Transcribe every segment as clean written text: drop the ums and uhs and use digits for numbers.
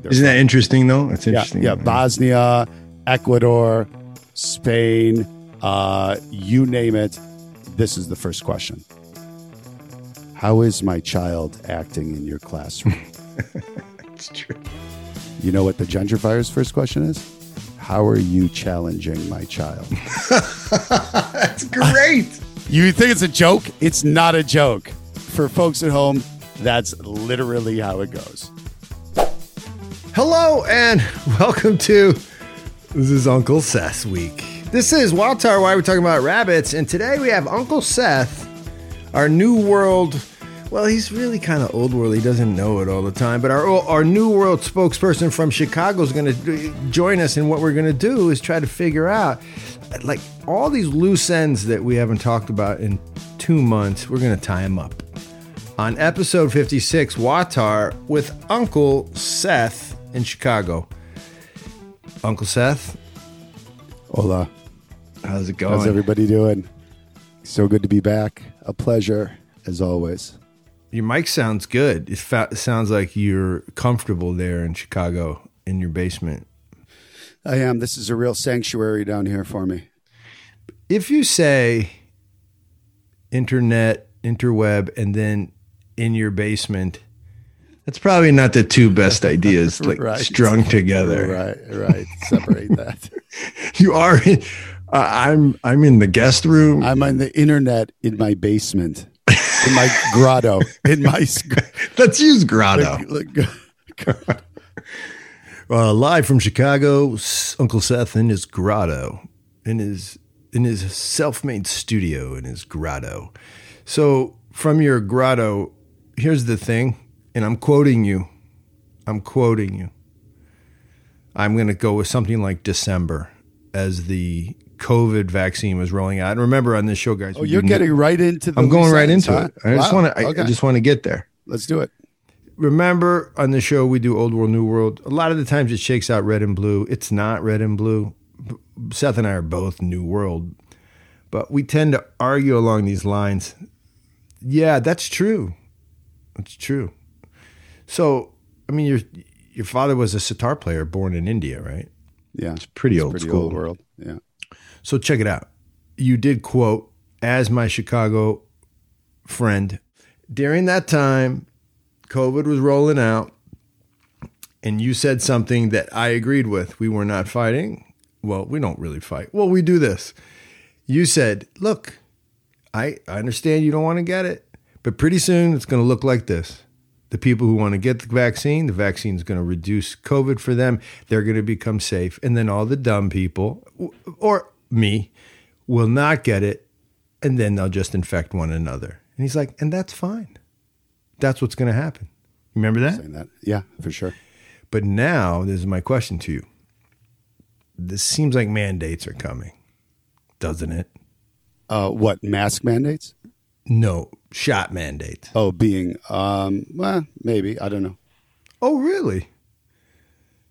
country. Isn't that interesting, though? That's interesting. Yeah, Bosnia, Ecuador, Spain, you name it. This is the first question. How is my child acting in your classroom? It's true. You know what the gentrifier's first question is? How are you challenging my child? That's great. You think it's a joke? It's not a joke. For folks at home, that's literally how it goes. Hello and welcome to This is Uncle Seth's Week. This is Watar, why we're talking about rabbits. And today we have Uncle Seth, our new world. Well, he's really kind of old world. He doesn't know it all the time. But our new world spokesperson from Chicago is going to join us. And what we're going to do is try to figure out, like, all these loose ends that we haven't talked about in 2 months. We're going to tie them up. On episode 56, Watar with Uncle Seth in Chicago. Uncle Seth. Hola. How's it going? How's everybody doing? So good to be back. A pleasure, as always. Your mic sounds good. It sounds like you're comfortable there in Chicago in your basement. I am. This is a real sanctuary down here for me. If you say internet, interweb, and then in your basement, that's probably not the two best ideas, like right. Strung together. Right. Separate that. You are. I'm in the guest room. I'm on the internet in my basement, in my grotto, in my. Let's use grotto. Live from Chicago, Uncle Seth in his grotto, in his self-made studio, in his grotto. So from your grotto, here's the thing. And I'm quoting you. I'm going to go with something like December as the COVID vaccine was rolling out. And remember on this show, guys. Oh, you're getting right into the. I'm going right into it. I just want to get there. Let's do it. Remember on the show, we do Old World, New World. A lot of the times it shakes out red and blue. It's not red and blue. Seth and I are both New World. But we tend to argue along these lines. Yeah, that's true. That's true. So, I mean, your father was a sitar player born in India, right? Yeah. It's pretty old school. Old world. Yeah. So check it out. You did quote, as my Chicago friend, during that time, COVID was rolling out, and you said something that I agreed with. We were not fighting. Well, we don't really fight. Well, we do this. You said, look, I understand you don't want to get it, but pretty soon it's going to look like this. The people who want to get the vaccine is going to reduce COVID for them. They're going to become safe. And then all the dumb people, or me, will not get it. And then they'll just infect one another. And he's like, and that's fine. That's what's going to happen. Remember that? Yeah, for sure. But now, this is my question to you. This seems like mandates are coming, doesn't it? What, mask mandates? No, shot mandate. Oh, being, well, maybe. I don't know. Oh, really?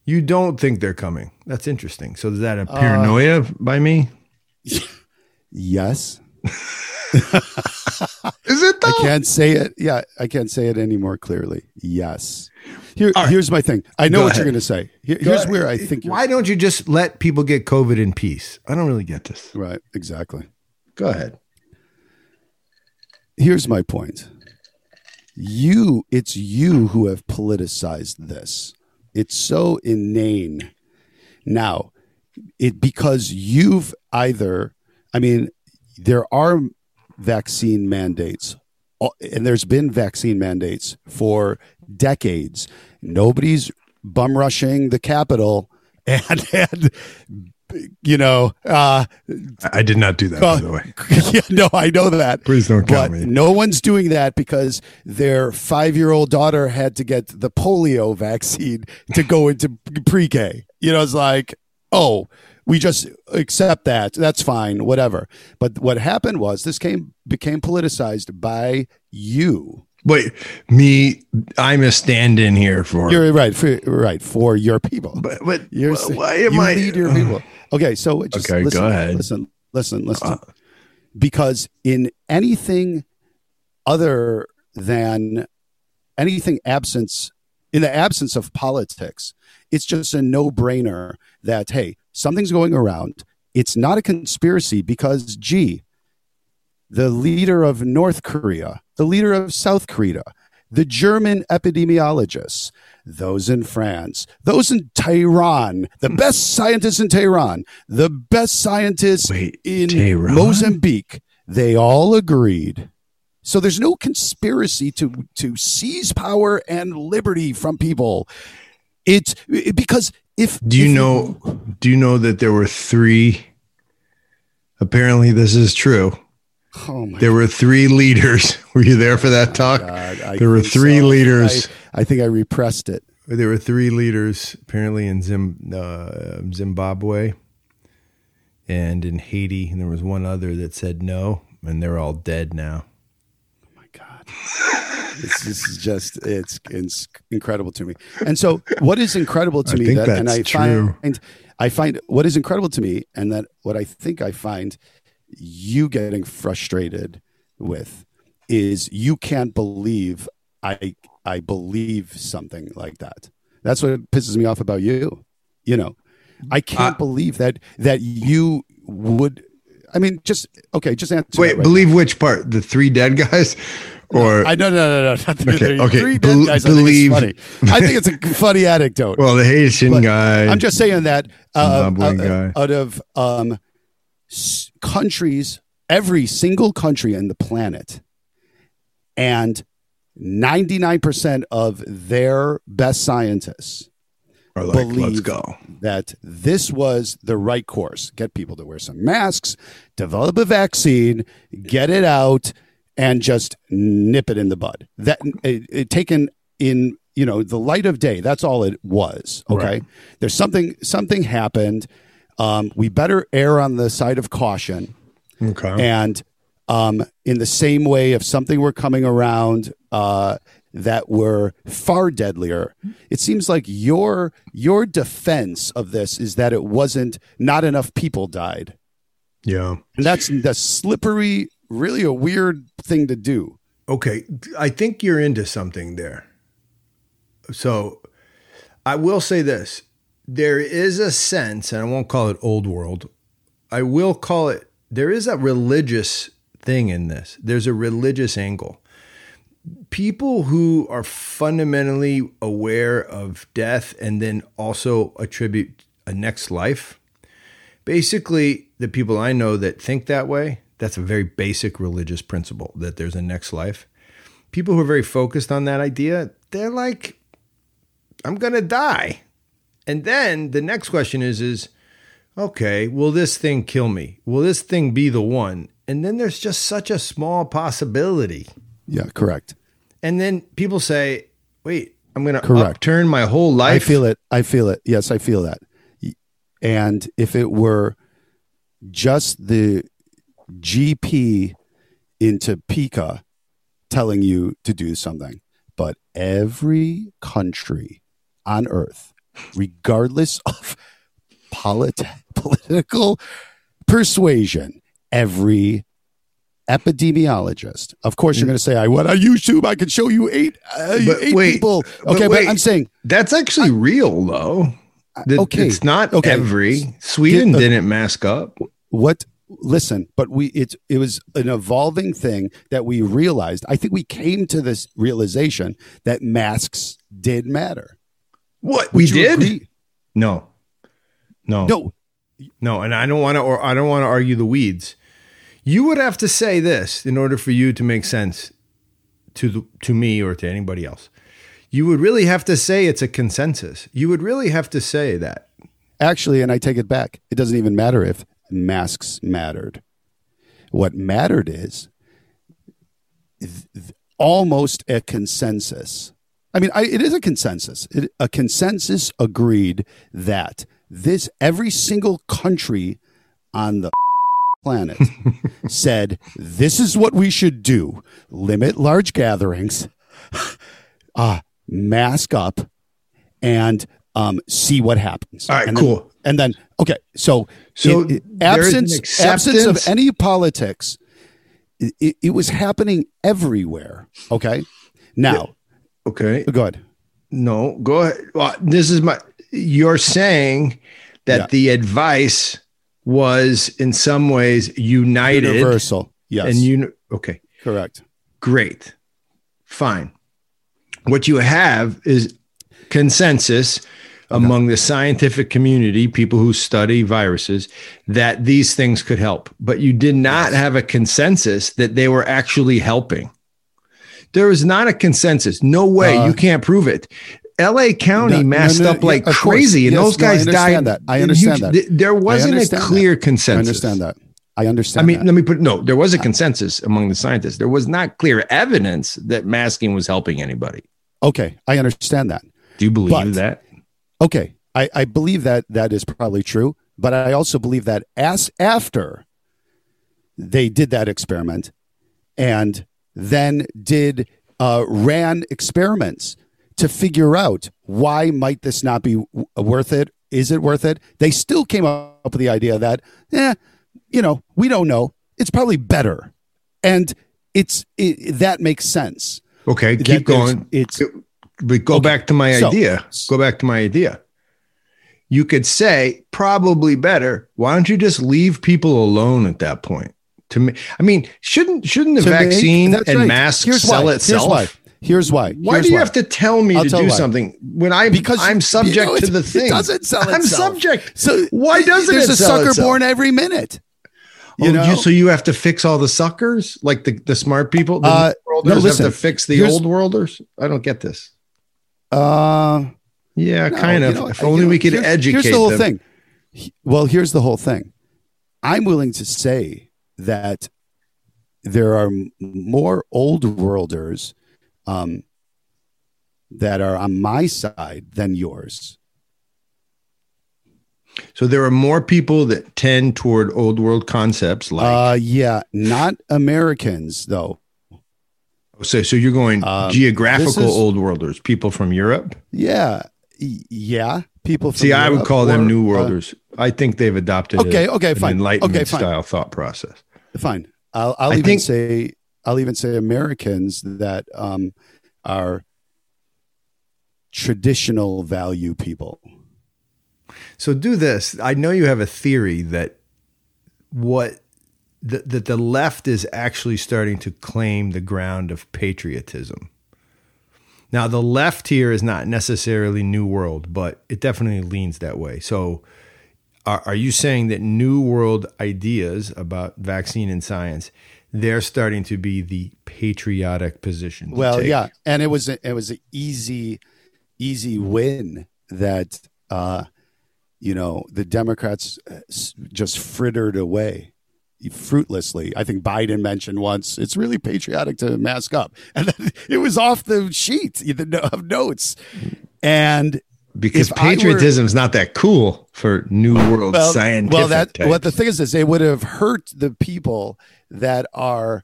You don't think they're coming? That's interesting. So is that a paranoia by me? Yes. Is it though? I can't say it. Yeah, I can't say it any more clearly. Yes. Here's my thing. I know Go what ahead. You're going to say. Here's where I think you're... Why don't you just let people get COVID in peace? I don't really get this. Right, exactly. Go ahead. Here's my point. It's you who have politicized this. It's so inane. Now, because you've there are vaccine mandates, and there's been vaccine mandates for decades. Nobody's bum rushing the Capitol and I did not do that, by the way. Yeah, no, I know that. Please don't count me. No one's doing that because their 5-year-old daughter had to get the polio vaccine to go into pre-K. It's like, oh, we just accept that. That's fine, whatever. But what happened was this became politicized by you. Wait, me? I'm a stand-in here for you're right, for your people. But why am I? You lead your people. Okay, so just listen. Go ahead. Listen. Because in anything absence in the absence of politics, it's just a no-brainer that, hey, something's going around. It's not a conspiracy because, gee, the leader of North Korea, the leader of South Korea, the German epidemiologists, those in France, those in Tehran, the best scientists in Tehran, the best scientists in Tehran? Mozambique, they all agreed. So there's no conspiracy to seize power and liberty from people. It's because if do you know that there were three? Apparently, this is true. Oh my there were three leaders. Were you there for that talk? God, there were three leaders. I think I repressed it. There were three leaders apparently in Zimbabwe and in Haiti, and there was one other that said no, and they're all dead now. Oh my God. This is just, it's incredible to me. And so what is incredible to me that, and I find what is incredible to me and that what I think I find you getting frustrated with is you can't believe I believe something like that. That's what pisses me off about you. You know, I can't believe that you would. I mean, just okay. Just answer. Wait, right believe now. Which part? The three dead guys, or no. Not the, okay. Three dead guys. Believe. I think it's a funny anecdote. Well, the Haitian guy. I'm just saying that out of countries, every single country on the planet, and 99% of their best scientists are like, believe let's go. That this was the right course. Get people to wear some masks, develop a vaccine, get it out, and just nip it in the bud. That it taken in, you know, the light of day. That's all it was. Okay, right. There's something happened. We better err on the side of caution. Okay, and in the same way, if something were coming around that were far deadlier, it seems like your defense of this is that it wasn't not enough people died. Yeah, and that's slippery, really a weird thing to do. Okay, I think you're into something there. So I will say this. There is a sense, and I won't call it old world. I will call it, there is a religious thing in this. There's a religious angle. People who are fundamentally aware of death and then also attribute a next life. Basically, the people I know that think that way, that's a very basic religious principle, that there's a next life. People who are very focused on that idea, they're like, I'm going to die. And then the next question is, okay, will this thing kill me? Will this thing be the one? And then there's just such a small possibility. Yeah, correct. And then people say, wait, I'm going to upturn my whole life. I feel it. Yes, I feel that. And if it were just the GP into Pica telling you to do something, but every country on earth, regardless of political persuasion, every epidemiologist, of course, you're going to say, I went on YouTube, I can show you eight people. Okay, but I'm saying that's actually real, though. Okay, it's not okay. Every Sweden didn't mask up. What? Listen, but it was an evolving thing that we realized. I think we came to this realization that masks did matter. What we did? Agree? No. And I don't want to argue the weeds. You would have to say this in order for you to make sense to me or to anybody else. You would really have to say it's a consensus. You would really have to say that. Actually, and I take it back. It doesn't even matter if masks mattered. What mattered is almost a consensus. I mean, it is a consensus. A consensus agreed that every single country on the planet said, this is what we should do. Limit large gatherings, mask up, and see what happens. All right, and cool. Absence of any politics, it was happening everywhere. Okay. Now. Yeah. Okay. Go ahead. No, go ahead. Well, this is my, you're saying that the advice was in some ways united. Universal. Yes. And okay. Correct. Great. Fine. What you have is consensus among the scientific community, people who study viruses, that these things could help, but you did not have a consensus that they were actually helping. There is not a consensus. No way. You can't prove it. L.A. County masked up like crazy, and those guys died. I understand that. There wasn't a clear consensus. I understand that. I mean, let me put there was a consensus among the scientists. There was not clear evidence that masking was helping anybody. Okay, I understand that. Do you believe that? Okay, I believe that is probably true, but I also believe that as after they did that experiment and then did ran experiments to figure out why might this not be worth it? Is it worth it? They still came up with the idea that, we don't know. It's probably better. And that makes sense. Okay, keep going. Go back to my idea. You could say probably better. Why don't you just leave people alone at that point? To me, I mean, shouldn't the vaccine and masks sell itself? Here's why. Why do you have to tell me to do something when I'm subject to the thing? It doesn't sell itself. I'm subject. So why doesn't it sell itself? There's a sucker born every minute. So you have to fix all the suckers, like the smart people. The worlders have to fix the old worlders. I don't get this. Kind of. If only we could educate them. Here's the whole thing. Well, here's the whole thing. I'm willing to say that there are more old worlders that are on my side than yours. So there are more people that tend toward old world concepts like not Americans though. So you're going geographical old worlders, people from Europe? Yeah, people from Europe. I would call them new worlders. I think they've adopted an Enlightenment style thought process. Fine. I'll even say Americans that are traditional value people. So do this. I know you have a theory that that the left is actually starting to claim the ground of patriotism. Now, the left here is not necessarily New World, but it definitely leans that way. So are you saying that New World ideas about vaccine and science, they're starting to be the patriotic position? Well, yeah. And it was an easy win that, the Democrats just frittered away fruitlessly. I think Biden mentioned once, it's really patriotic to mask up. And then it was off the sheet of notes. And because patriotism is not that cool for New World scientific. Well, the thing is they would have hurt the people that are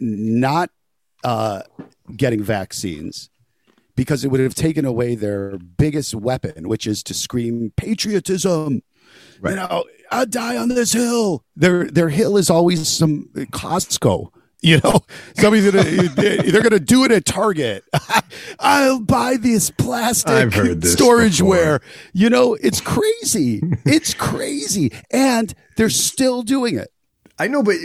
not getting vaccines, because it would have taken away their biggest weapon, which is to scream patriotism. Right. I'll die on this hill. Their hill is always some Costco. Somebody's they're gonna do it at Target. I'll buy this plastic storage ware. It's crazy. It's crazy, and they're still doing it. I know, but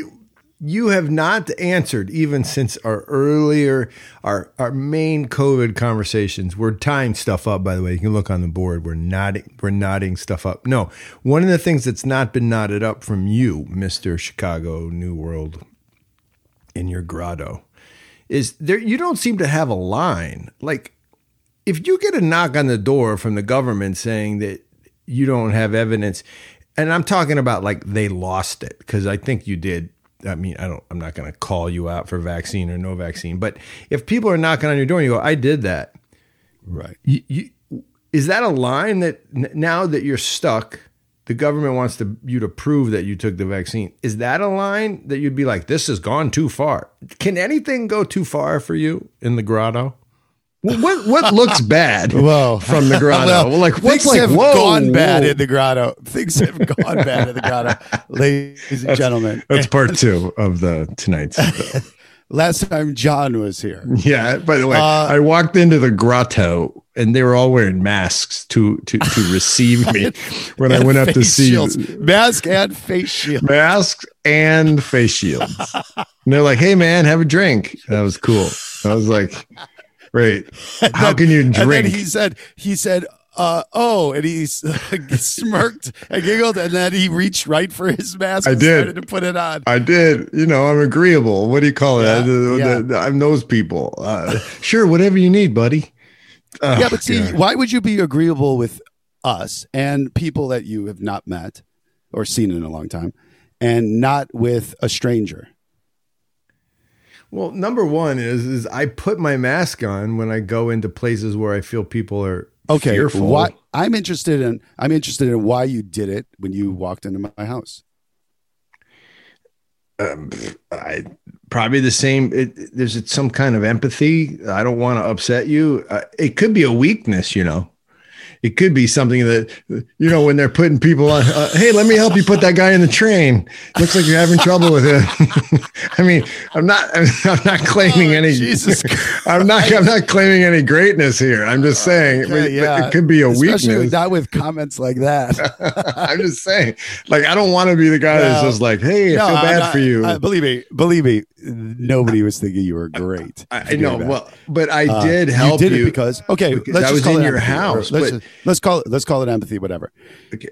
you have not answered, even since our earlier, our main COVID conversations. We're tying stuff up, by the way. You can look on the board. We're knotting stuff up. No, one of the things that's not been knotted up from you, Mr. Chicago New World, in your grotto, is there. You don't seem to have a line. Like, if you get a knock on the door from the government saying that you don't have evidence, and I'm talking about like they lost it, because I think you did. I mean, I'm not going to call you out for vaccine or no vaccine, but if people are knocking on your door and you go, I did that. Right. Is that a line that now that you're stuck, the government wants you to prove that you took the vaccine? Is that a line that you'd be like, this has gone too far? Can anything go too far for you in the grotto? What looks bad from the grotto? Well, gone bad in the grotto. Things have gone bad in the grotto, ladies and gentlemen. That's part 2 of tonight's last time John was here. Yeah. By the way, I walked into the grotto and they were all wearing masks to receive me when I went up to see shields. Mask and face shield. Masks and face shields. And they're like, "Hey man, have a drink." That was cool. I was like, "Great. How can you drink?" And then he said, and he smirked and giggled, and then he reached right for his mask. Started to put it on. I did. You know, I'm agreeable. What do you call it? Yeah. I'm those people. Sure, whatever you need, buddy. Yeah, but see, why would you be agreeable with us and people that you have not met or seen in a long time, and not with a stranger? Well, number one is I put my mask on when I go into places where I feel people are. Okay, fearful. What I'm interested in why you did it when you walked into my house. I probably the same. There's some kind of empathy. I don't want to upset you. It could be a weakness, you know. It could be something that, you know, when they're putting people on, hey, let me help you put that guy in the train. Looks like you're having trouble with it. I mean, I'm not claiming any, Jesus Christ. I'm not claiming any greatness here. I'm just saying, it could be a especially weakness. Not with comments like that. I'm just saying, like, I don't want to be the guy that's just like, hey, I feel bad for you. Believe me, nobody was thinking you were great. I know. Well, but I did help you. You did it because, let's just call it your house. Let's call it empathy, whatever. Okay.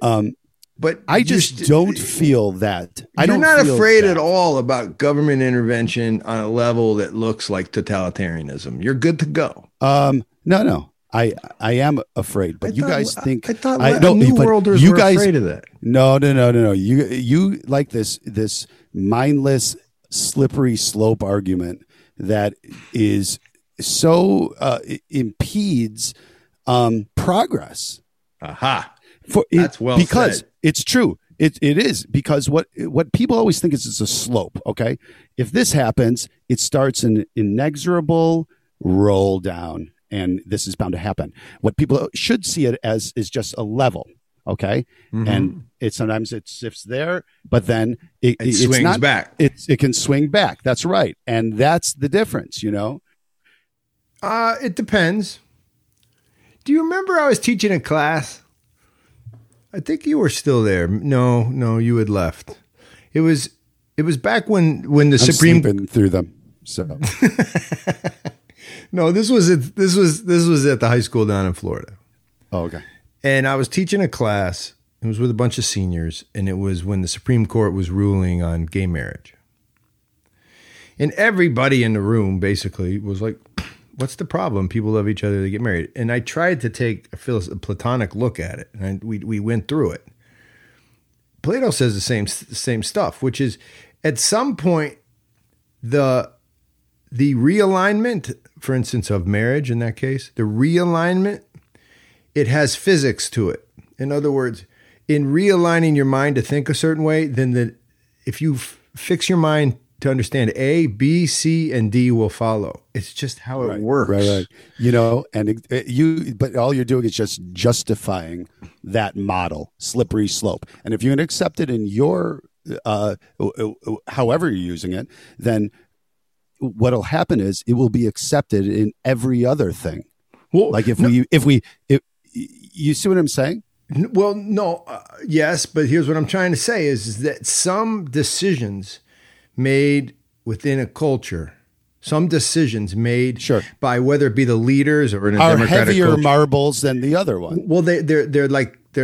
But I just don't feel that. You're not afraid at all about government intervention on a level that looks like totalitarianism. You're good to go. No. I am afraid, but you guys think New Worlders were afraid of that. No. You like this mindless slippery slope argument that is so impedes progress. Aha. That's well said. Because it's true. It is, because what people always think is it's a slope. Okay. If this happens, it starts an inexorable roll down, and this is bound to happen. What people should see it as is just a level. Okay. Mm-hmm. And sometimes it shifts there, but then it swings back. It can swing back. That's right. And that's the difference, you know? It depends. Do you remember I was teaching a class? I think you were still there. No, you had left. It was back when the Supreme Court through them. So no, this was at the high school down in Florida. Oh, okay. And I was teaching a class. It was with a bunch of seniors, and it was when the Supreme Court was ruling on gay marriage. And everybody in the room basically was like, what's the problem? People love each other. They get married. And I tried to take a platonic look at it. And we went through it. Plato says the same stuff, which is at some point, the realignment, for instance, of marriage in that case, the realignment, it has physics to it. In other words, in realigning your mind to think a certain way, then if you fix your mind to understand A, B, C, and D will follow. It's just how it works. Right. You know, and but all you're doing is just justifying that model, slippery slope. And if you can accept it in your, however you're using it, then what'll happen is it will be accepted in every other thing. Well, like if you see what I'm saying? Well, no, yes, but here's what I'm trying to say is that some decisions made by whether it be the leaders or in a democratic heavier culture. Marbles than the other one. Well, they're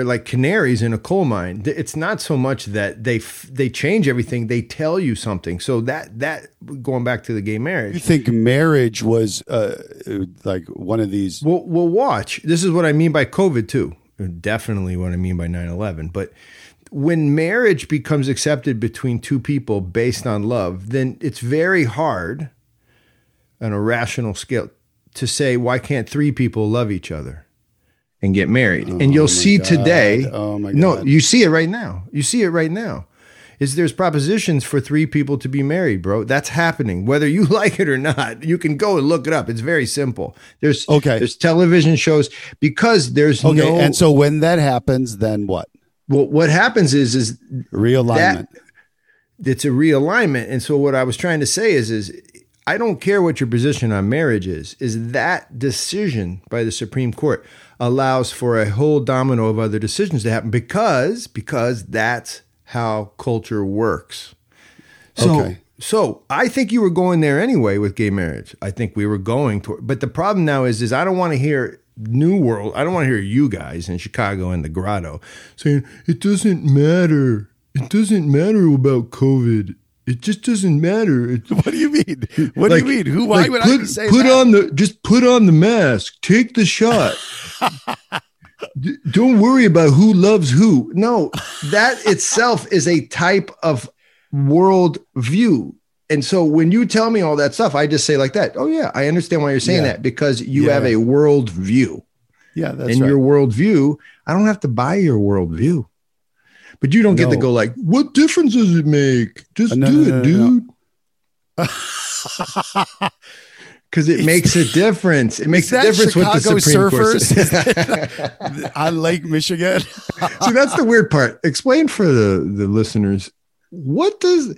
like canaries in a coal mine. It's not so much that they change everything. They tell you something. So that going back to the gay marriage, you think marriage was like one of these. Well, watch. This is what I mean by COVID too. Definitely what I mean by 9/11, but. When marriage becomes accepted between two people based on love, then it's very hard on a rational scale to say, why can't three people love each other and get married? And you'll see today. Oh my God. No, you see it right now. Is there's propositions for three people to be married, bro. That's happening. Whether you like it or not, you can go and look it up. It's very simple. There's television shows because there's no. And so when that happens, then what? Well, what happens is realignment. It's a realignment. And so what I was trying to say is I don't care what your position on marriage is that decision by the Supreme Court allows for a whole domino of other decisions to happen because that's how culture works. So I think you were going there anyway with gay marriage. I think we were going toward, but the problem now is I don't want to hear New World. I don't want to hear you guys in Chicago in the grotto saying, it doesn't matter. It doesn't matter about COVID. It just doesn't matter. What do you mean? What do you mean? Who? Why would I say put that? Put on the mask. Take the shot. Don't worry about who loves who. No, that itself is a type of world view. And so when you tell me all that stuff, I just say like that. Oh yeah, I understand why you're saying that because you have a world view. Yeah, that's right. And your world view, I don't have to buy your world view. But you don't get to go like, what difference does it make? Just dude. Because it makes a difference. It makes a difference Chicago with the Supreme Court. I like Michigan. So that's the weird part. Explain for the listeners. What does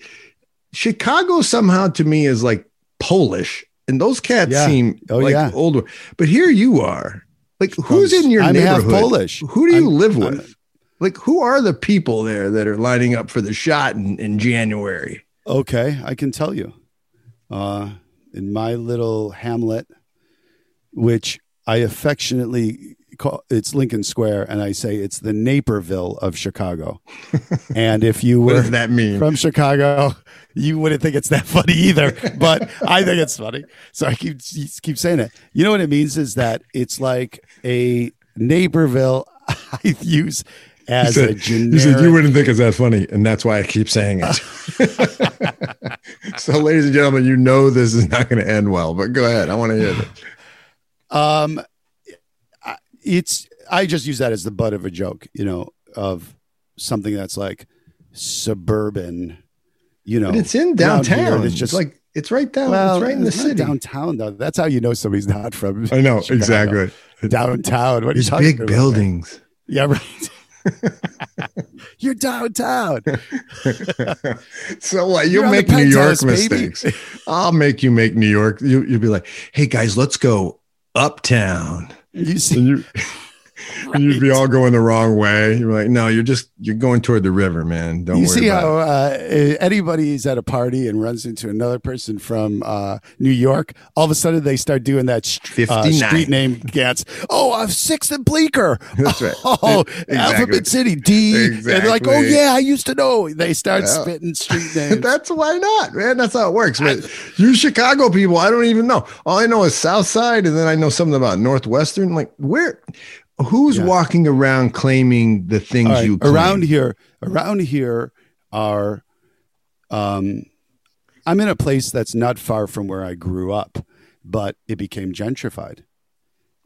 Chicago somehow to me is like Polish. And those cats seem older. But here you are. Like, who's in your neighborhood? I'm half Polish. Who do you live with? Like, who are the people there that are lining up for the shot in January? Okay, I can tell you. In my little hamlet, which I affectionately call, it's Lincoln Square, and I say it's the Naperville of Chicago. And if you were from Chicago, you wouldn't think it's that funny either, but I think it's funny. So I keep saying it. You know what it means is that it's like a Naperville I use as a generic. You said you wouldn't think it's that funny, and that's why I keep saying it. So, ladies and gentlemen, you know this is not going to end well, but go ahead. I want to hear it. I just use that as the butt of a joke, you know, of something that's like suburban, you know. But it's in downtown. It's just like it's right down. Well, it's right in the city. Downtown, though. That's how you know somebody's not from. I know Chicago. Exactly. Downtown. What are you talking about? Big buildings. Yeah, right. You're downtown. So what? You'll make New York mistakes. I'll make you make New York. You'll be like, hey guys, let's go uptown. You see, right. You'd be all going the wrong way. You're like, no, you're going toward the river, man. Don't worry. You see how anybody's at a party and runs into another person from New York. All of a sudden, they start doing that street name gets. Oh, I'm 6th and Bleecker. That's right. Oh, exactly. Alphabet City D. Exactly. And they're like, oh yeah, I used to know. They start spitting street names. That's why not, man. That's how it works. You Chicago people, I don't even know. All I know is South Side, and then I know something about Northwestern. Like where. Who's walking around claiming the things you claim? Around here are, I'm in a place that's not far from where I grew up, but it became gentrified.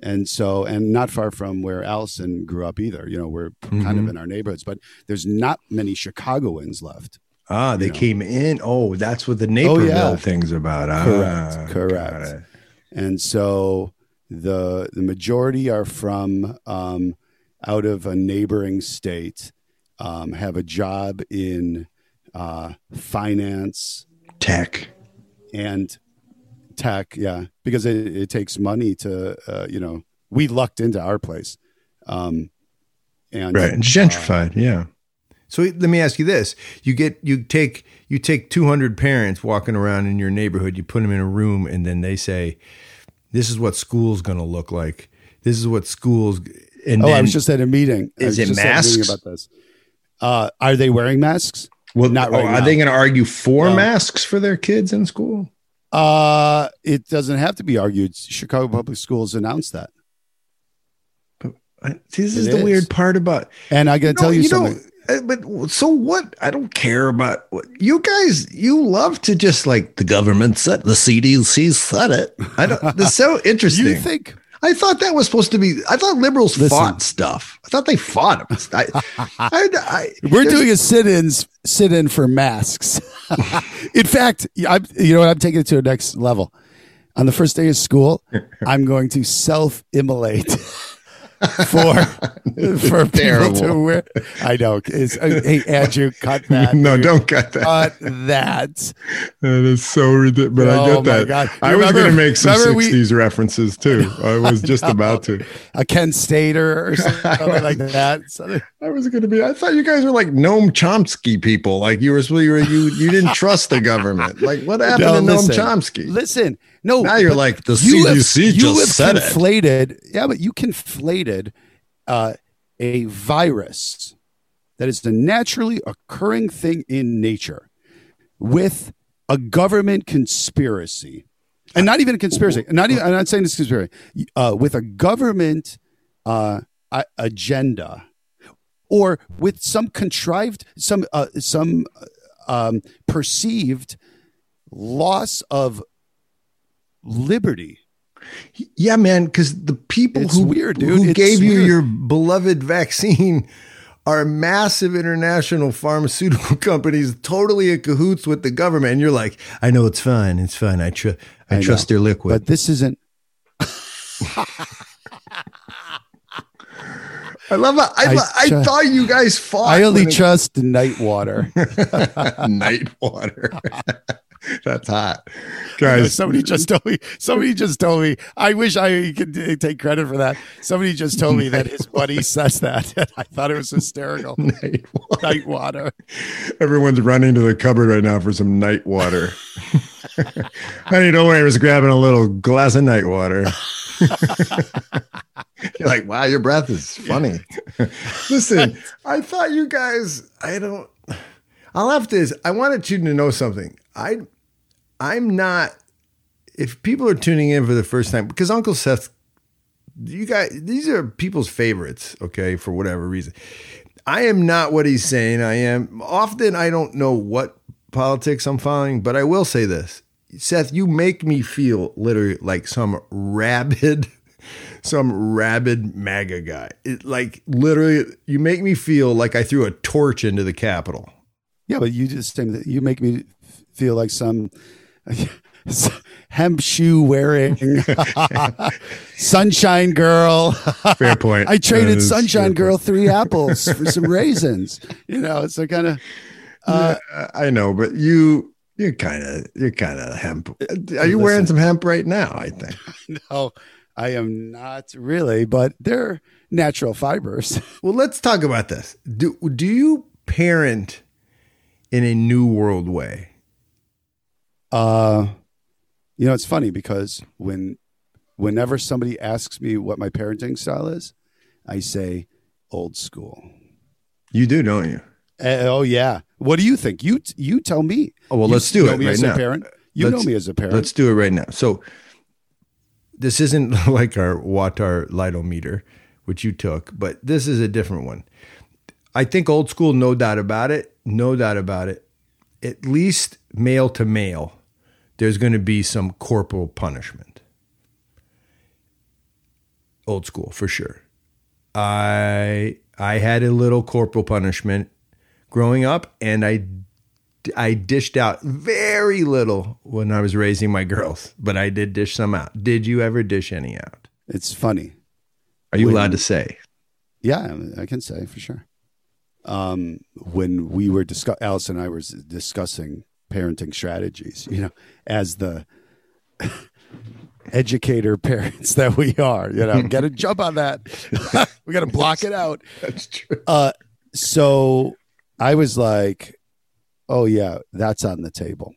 And so, and not far from where Allison grew up either. You know, we're kind of in our neighborhoods, but there's not many Chicagoans left. Ah, they came in. Oh, that's what the Naperville thing's about. Correct. And so the majority are from out of a neighboring state, have a job in finance, tech. Yeah, because it takes money to, we lucked into our place. And gentrified. So let me ask you this. You take 200 parents walking around in your neighborhood, you put them in a room, and then they say, this is what school's going to look like. This is what schools. And I was just at a meeting. Is it masks? About this. Are they wearing masks? Well, not right now. Are they going to argue for masks for their kids in school? It doesn't have to be argued. Chicago Public Schools announced that. But this is the weird part about. And I got to tell you something. But so what? I don't care about what you guys. You love to just like the government said, the CDC said it. I don't. That's so interesting. You think? I thought that was supposed to be. I thought liberals fought stuff. I thought they fought them. We're doing a sit-in for masks. In fact, I'm taking it to the next level. On the first day of school, I'm going to self-immolate. for people to wear. I know. Hey, Andrew, cut that. No, dude. Don't cut that. Cut that. That is so ridiculous. But I get that. God. I was going to make some 60s references too. I was just about to. A Ken Stater or something like that. I thought you guys were like Noam Chomsky people. Like you didn't trust the government. Like what happened to Noam Chomsky? Listen. No, now you're like the CDC just said it. Yeah, but you conflated a virus that is the naturally occurring thing in nature with a government conspiracy, and not even a conspiracy. I'm not saying it's a conspiracy. With a government agenda, or with some contrived, some perceived loss of liberty. Yeah, man, because the people who gave you your beloved vaccine are massive international pharmaceutical companies, totally in cahoots with the government. And you're like, I know it's fine. I trust their liquid. But this isn't. I love it. I thought you guys fought. I only trust night water. Night water. That's hot, guys. Know, somebody just told me. I wish I could take credit for that. Somebody just told me that his buddy says that. I thought it was hysterical. Night water. Everyone's running to the cupboard right now for some night water. Honey, don't worry. I was grabbing a little glass of night water. You're like, wow, your breath is funny. Listen, I thought you guys. I'll have to. I wanted you to know something. I'm not, if people are tuning in for the first time, because Uncle Seth, you guys, these are people's favorites, okay, for whatever reason. I am not what he's saying. Often I don't know what politics I'm following, but I will say this. Seth, you make me feel literally like some rabid MAGA guy. Like literally, you make me feel like I threw a torch into the Capitol. Yeah, but you make me feel like some hemp shoe wearing sunshine girl. Fair point. I traded sunshine girl 3 apples for some raisins. You know, it's a kind of. Yeah, I know, but you're kind of hemp. Are you wearing some hemp right now? I think. No, I am not really, but they're natural fibers. Well, let's talk about this. Do you parent in a new world way? You know, it's funny because whenever somebody asks me what my parenting style is, I say old school. You do, don't you? Oh yeah. What do you think? You tell me. Oh well, let's do it right now. You know me as a parent. Let's do it right now. So this isn't like our Watar Lightometer, which you took, but this is a different one. I think old school, no doubt about it. At least male to male, there's going to be some corporal punishment. Old school for sure. I had a little corporal punishment growing up, and I dished out very little when I was raising my girls, but I did dish some out. Did you ever dish any out? It's funny. Are you allowed to say? Yeah, I can say for sure. When we were Allison and I were discussing parenting strategies, you know, as the educator parents that we are, you know, got to jump on that. We got to block it out. That's true. So I was like, oh yeah, that's on the table.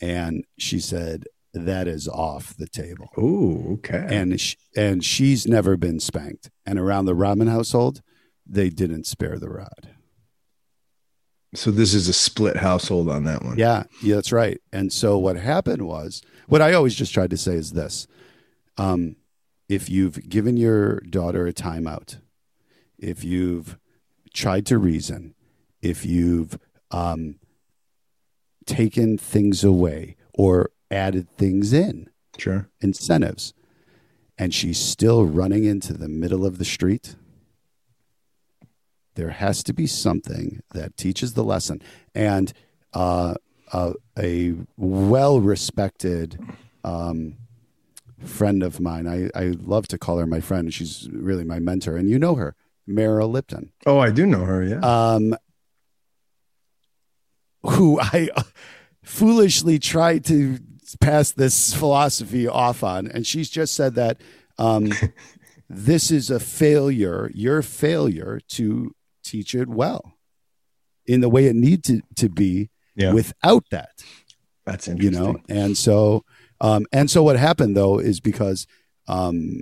And she said, that is off the table. Ooh, okay. And she's never been spanked. And around the Ramen household, they didn't spare the rod. So this is a split household on that one. Yeah, that's right. And so what happened was, what I always just tried to say is this. If you've given your daughter a timeout, if you've tried to reason, if you've taken things away or added things in, sure, incentives, and she's still running into the middle of the street, there has to be something that teaches the lesson. And a well-respected friend of mine. I love to call her my friend. She's really my mentor. And you know her, Mara Lipton. Oh, I do know her, yeah. Who I foolishly tried to pass this philosophy off on. And she's just said that this is a failure, your failure to teach it well in the way it needs to be without that. That's interesting. You know, and so what happened though is because I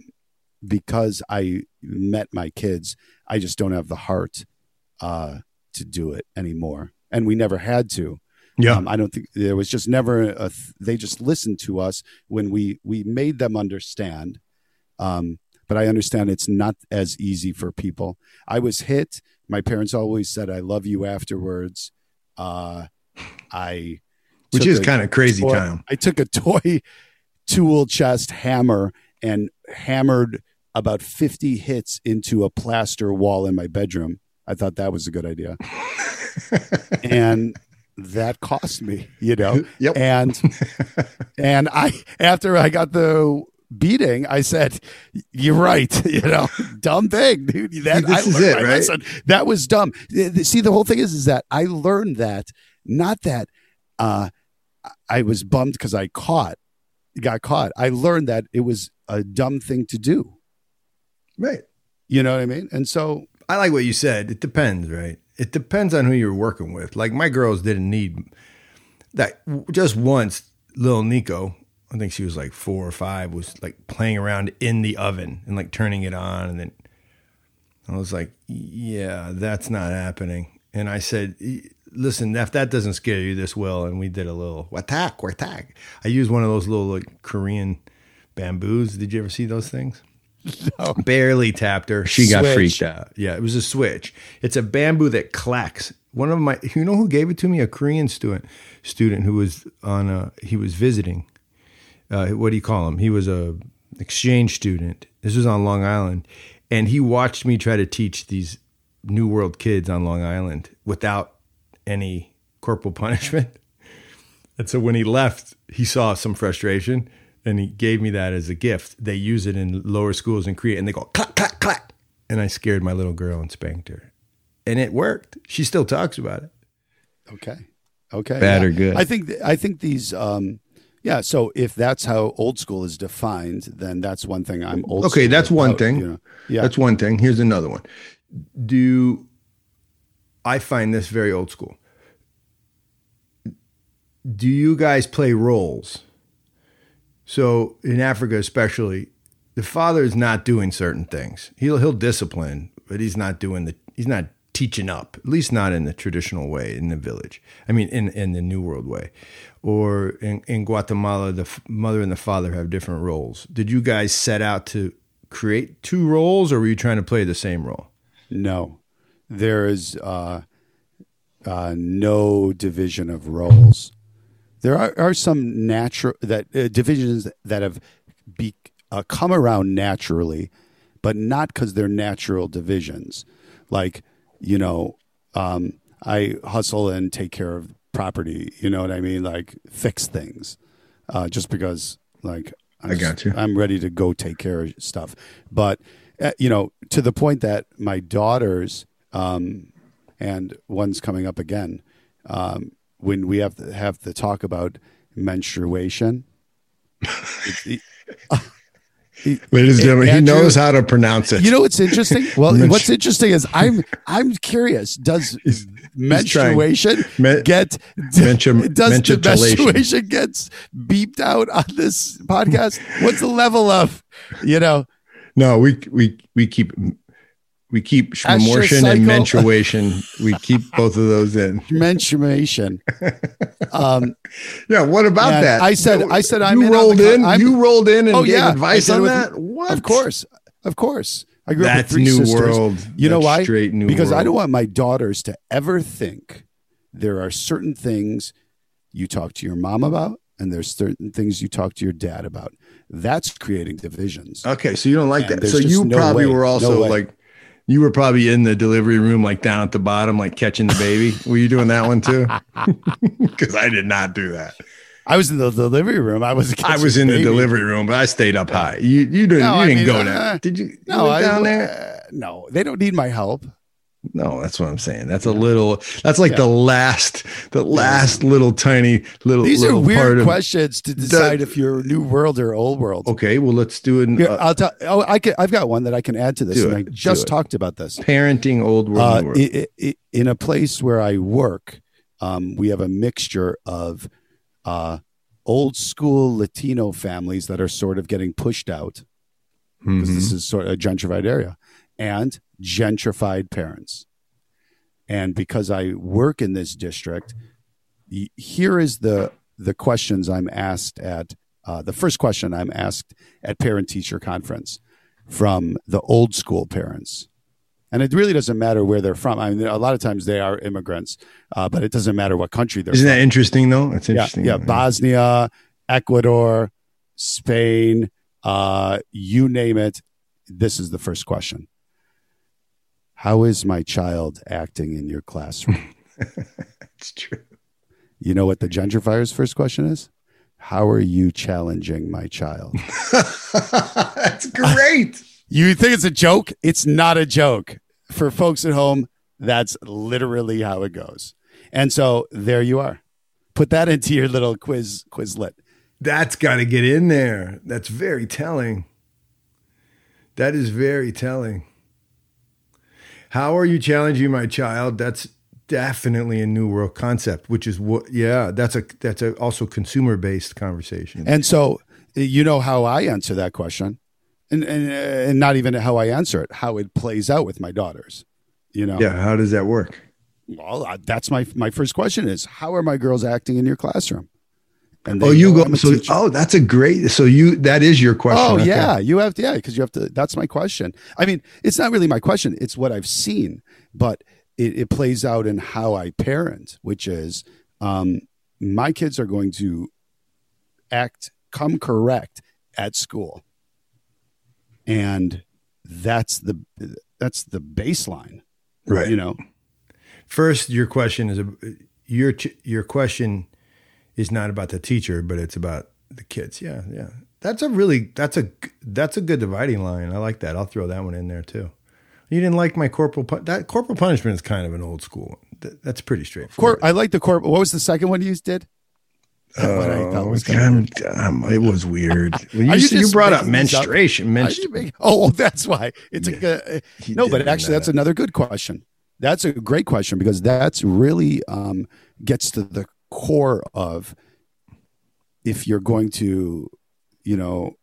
met my kids, I just don't have the heart to do it anymore, and we never had to. Yeah, I don't think there was just never. They just listened to us when we made them understand. But I understand it's not as easy for people. I was hit. My parents always said, "I love you" afterwards. Which is kind of crazy, Kyle. I took a toy tool chest hammer and hammered about 50 hits into a plaster wall in my bedroom. I thought that was a good idea. And that cost me, you know. Yep. And I, after I got the beating, I said, "You're right, you know, dumb thing, dude." That that was dumb. See, the whole thing is that I learned that, not that I was bummed because I got caught. I learned that it was a dumb thing to do. Right. You know what I mean? And so I like what you said. It depends, right? It depends on who you're working with. Like my girls didn't need that. Just once, little Nico, I think she was like 4 or 5, was like playing around in the oven and like turning it on. And then I was like, yeah, that's not happening. And I said, listen, if that doesn't scare you, this will. And we did a little watak. I used one of those little like Korean bamboos. Did you ever see those things? No. Barely tapped her. She got freaked out. Yeah, it was a switch. It's a bamboo that clacks. One of my, you know who gave it to me? A Korean student who was he was visiting. What do you call him? He was an exchange student. This was on Long Island. And he watched me try to teach these New World kids on Long Island without any corporal punishment. And so when he left, he saw some frustration and he gave me that as a gift. They use it in lower schools in Korea and they go clack, clack, clack. And I scared my little girl and spanked her. And it worked. She still talks about it. Okay. Bad or good. I think these, yeah. So if that's how old school is defined, then that's one thing I'm old. Okay. That's one thing. You know? Yeah. That's one thing. Here's another one. I find this very old school. Do you guys play roles? So in Africa, especially, the father is not doing certain things. He'll discipline, but he's not teaching up, at least not in the traditional way in the village. I mean, in the New World way. Or in Guatemala, the mother and the father have different roles. Did you guys set out to create two roles, or were you trying to play the same role? No, there is no division of roles. There are some natural divisions that have come around naturally, but not because they're natural divisions. Like, you know, I hustle and take care of property. You know what I mean? Like fix things, just because like I'm ready to go take care of stuff. But, you know, to the point that my daughters and one's coming up again, when we have to talk about menstruation. Ladies and gentlemen, he knows how to pronounce it. You know what's interesting? Well, what's interesting is I'm curious. Does menstruation gets beeped out on this podcast? What's the level of, you know? No, we keep shmortion and menstruation. We keep both of those in. Menstruation. Yeah. What about that? I said, I'm rolled in. You rolled in and gave advice on that. What? Of course. I grew up with three sisters. That's New World. You know why? Because I don't want my daughters to ever think there are certain things you talk to your mom about, and there's certain things you talk to your dad about. That's creating divisions. Okay, so you don't like that. So you probably were also like, you were probably in the delivery room, like down at the bottom, like catching the baby. Were you doing that one too? Because I did not do that. I was in the delivery room. I was in the delivery room, but I stayed up high. You didn't go there. Did you? No, you down there. No, they don't need my help. No, that's what I'm saying. That's a little. That's like the last little tiny. These little are weird part of, questions to decide if you're new world or old world. Okay, well let's do it. I'll tell. Oh, I've got one that I can add to this. I just talked about this. Parenting old world. In a place where I work, we have a mixture of old school Latino families that are sort of getting pushed out because this is sort of a gentrified area, and gentrified parents. And because I work in this district, here is the questions I'm asked at the first question I'm asked at parent teacher conference from the old school parents. And it really doesn't matter where they're from. I mean, a lot of times they are immigrants, but it doesn't matter what country they're from. Isn't that interesting though? It's interesting. Yeah. Bosnia, Ecuador, Spain, you name it. This is the first question. How is my child acting in your classroom? It's true. You know what the gentrifier's first question is? How are you challenging my child? That's great. You think it's a joke? It's not a joke. For folks at home, that's literally how it goes. And so there you are. Put that into your little quizlet. That's got to get in there. That's very telling. That is very telling. How are you challenging my child? That's definitely a new world concept, which is what, that's also consumer-based conversation. And so, you know how I answer that question, and not even how I answer it, how it plays out with my daughters, you know? Yeah, how does that work? Well, that's my first question is, how are my girls acting in your classroom? And that's a great, that is your question. Oh okay. That's my question. I mean, it's not really my question. It's what I've seen, but it plays out in how I parent, which is, my kids are going to come correct at school. And that's the baseline, right? You know, first, your question is, your question is not about the teacher, but it's about the kids. Yeah. Yeah. That's a good dividing line. I like that. I'll throw that one in there too. You didn't like my corporal punishment is kind of an old school one. That's pretty straightforward. I like the corporal. What was the second one you did? It was weird. You brought up menstruation. That's why it's that's another good question. That's a great question because that's really, gets to the core of if you're going to, you know,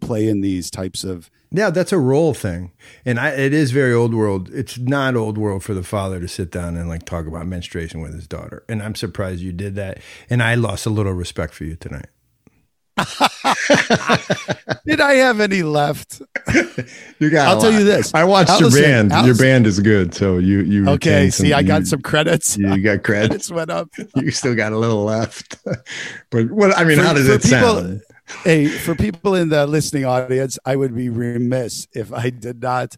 play in these types of. Yeah, that's a role thing. And it is very old world. It's not old world for the father to sit down and like talk about menstruation with his daughter. And I'm surprised you did that. And I lost a little respect for you tonight. Did I have any left? You got. I'll tell you this. I watched your band. Allison. Your band is good, so you. Okay, see, I got some credits. You got credits. Went up. You still got a little left, but what I mean, how does it sound? Hey, for people in the listening audience, I would be remiss if I did not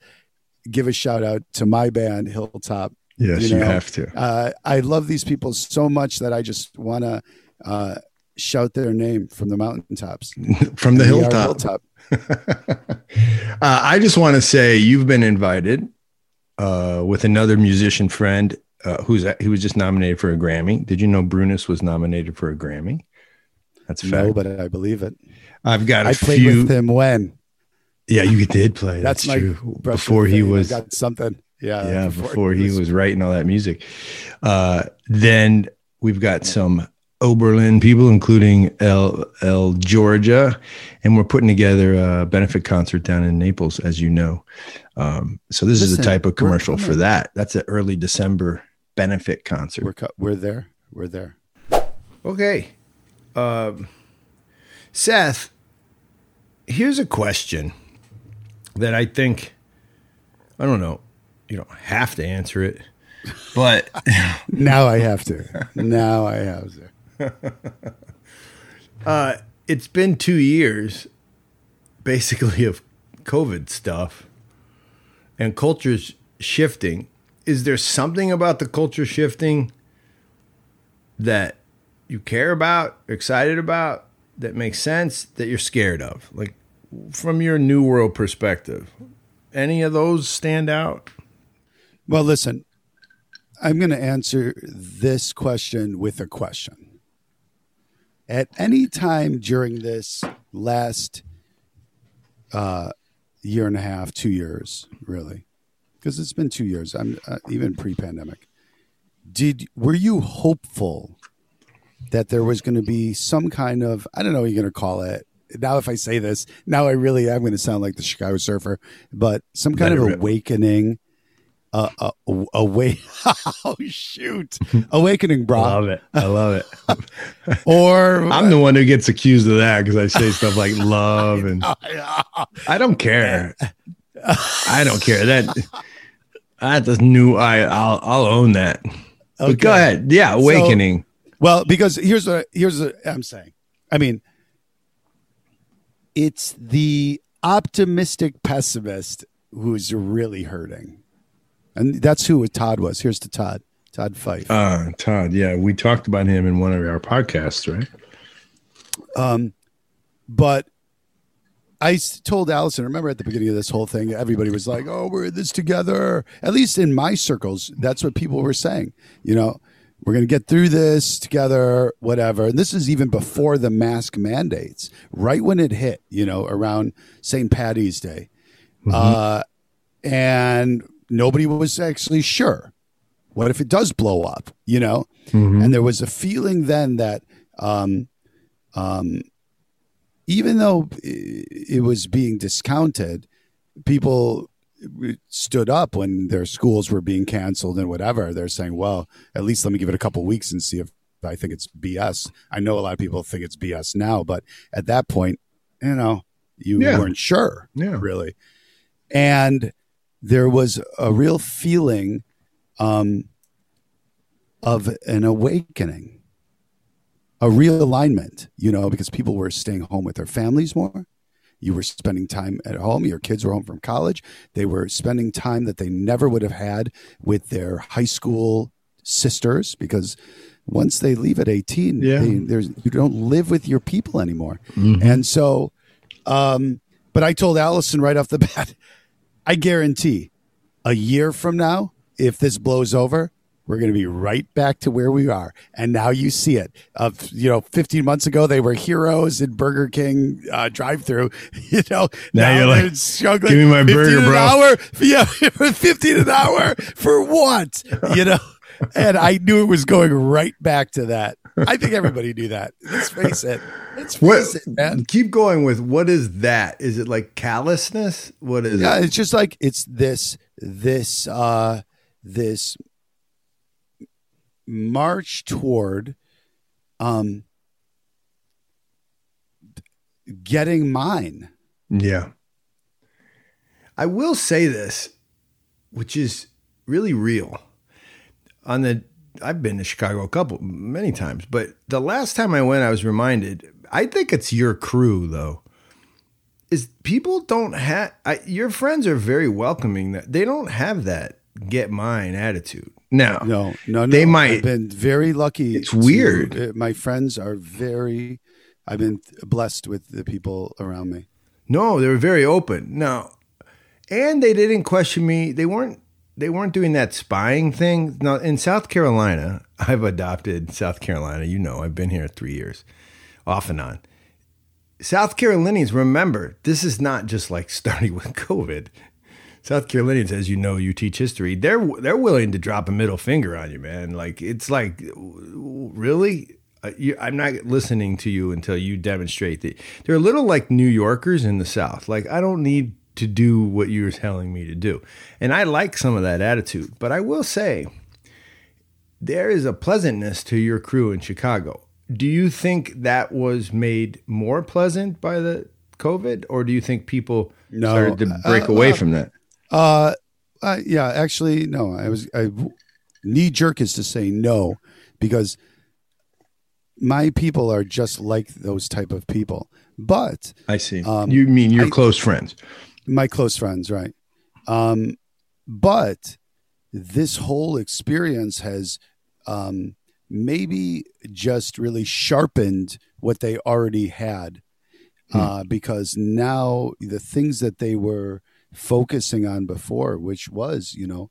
give a shout out to my band, Hilltop. Yes, you have to. I love these people so much that I just want to. Shout their name from the mountaintops, from the hilltop. I just want to say you've been invited with another musician friend he was just nominated for a Grammy. Did you know Brunus was nominated for a Grammy? That's a fact. No, but I believe it. I've got a few. I played with him when. Yeah, you did play. That's true. Before he was got something. Yeah. Yeah. Before he was writing all that music. Then we've got some Oberlin people, including Georgia, and we're putting together a benefit concert down in Naples, as you know. So this is the type of commercial for that. That's an early December benefit concert. We're there. We're there. Okay. Seth, here's a question that I think, I don't know, you don't have to answer it, but now I have to. It's been 2 years basically of COVID stuff and culture's shifting. Is there something about the culture shifting that you care about, excited about, that makes sense, that you're scared of? Like, from your New World perspective, any of those stand out? Well, listen, I'm going to answer this question with a question. At any time during this last year and a half, 2 years, really, because it's been 2 years, I'm even pre-pandemic, were you hopeful that there was going to be some kind of, I don't know what you're going to call it. Now, if I say this, now I'm going to sound like the Chicago Surfer, but some kind of awakening, awakening, bro. I love it. Or I'm the one who gets accused of that because I say stuff like love, and I don't care. I don't care that. I'll own that. Okay. But go ahead, yeah, awakening. So, well, because here's what I'm saying. I mean, it's the optimistic pessimist who's really hurting. And that's who Todd was. Here's to Todd. Todd Fife. Todd, yeah. We talked about him in one of our podcasts, right? But I told Allison, remember at the beginning of this whole thing, everybody was like, oh, we're in this together. At least in my circles, that's what people were saying. You know, we're going to get through this together, whatever. And this is even before the mask mandates, right when it hit, you know, around St. Paddy's Day. Mm-hmm. And nobody was actually sure. What if it does blow up, you know? Mm-hmm. And there was a feeling then that even though it was being discounted, people stood up when their schools were being canceled and whatever. They're saying, well, at least let me give it a couple of weeks and see if I think it's BS. I know a lot of people think it's BS now, but at that point, you know, you weren't sure, really. And there was a real feeling of an awakening, a realignment, you know, because people were staying home with their families more. You were spending time at home. Your kids were home from college. They were spending time that they never would have had with their high school sisters, because once they leave at 18, you don't live with your people anymore. Mm-hmm. And so, but I told Allison right off the bat, I guarantee a year from now, if this blows over, we're going to be right back to where we are. And now you see it. 15 months ago, they were heroes in Burger King drive-through. You know, now you're like, struggling. Give me my burger, bro. Hour. Yeah, 15 an hour for what? You know, and I knew it was going right back to that. I think everybody knew that. Let's face it, man. Keep going with what is that? Is it like callousness? What is it? It's just like it's this march toward getting mine. Yeah. I will say this, which is really real. I've been to Chicago many times, but the last time I went, I was reminded, I think it's your crew though, is people don't have, your friends are very welcoming, that they don't have that get mine attitude. No. They might. I've been very lucky. It's weird. My friends are I've been blessed with the people around me. No, they were very open. No. And they didn't question me. They weren't doing that spying thing. Now, in South Carolina, I've adopted South Carolina. You know, I've been here 3 years, off and on. South Carolinians, remember, this is not just like starting with COVID. South Carolinians, as you know, you teach history. They're willing to drop a middle finger on you, man. Like, it's like, really? I'm not listening to you until you demonstrate that. They're a little like New Yorkers in the South. Like, I don't need to do what you're telling me to do. And I like some of that attitude. But I will say, there is a pleasantness to your crew in Chicago. Do you think that was made more pleasant by the COVID? Or do you think people started to break away from that? Actually, no. I knee jerk is to say no, because my people are just like those type of people. But I see. You mean your close friends? My close friends, right? But this whole experience has maybe just really sharpened what they already had, because now the things that they were focusing on before, which was, you know,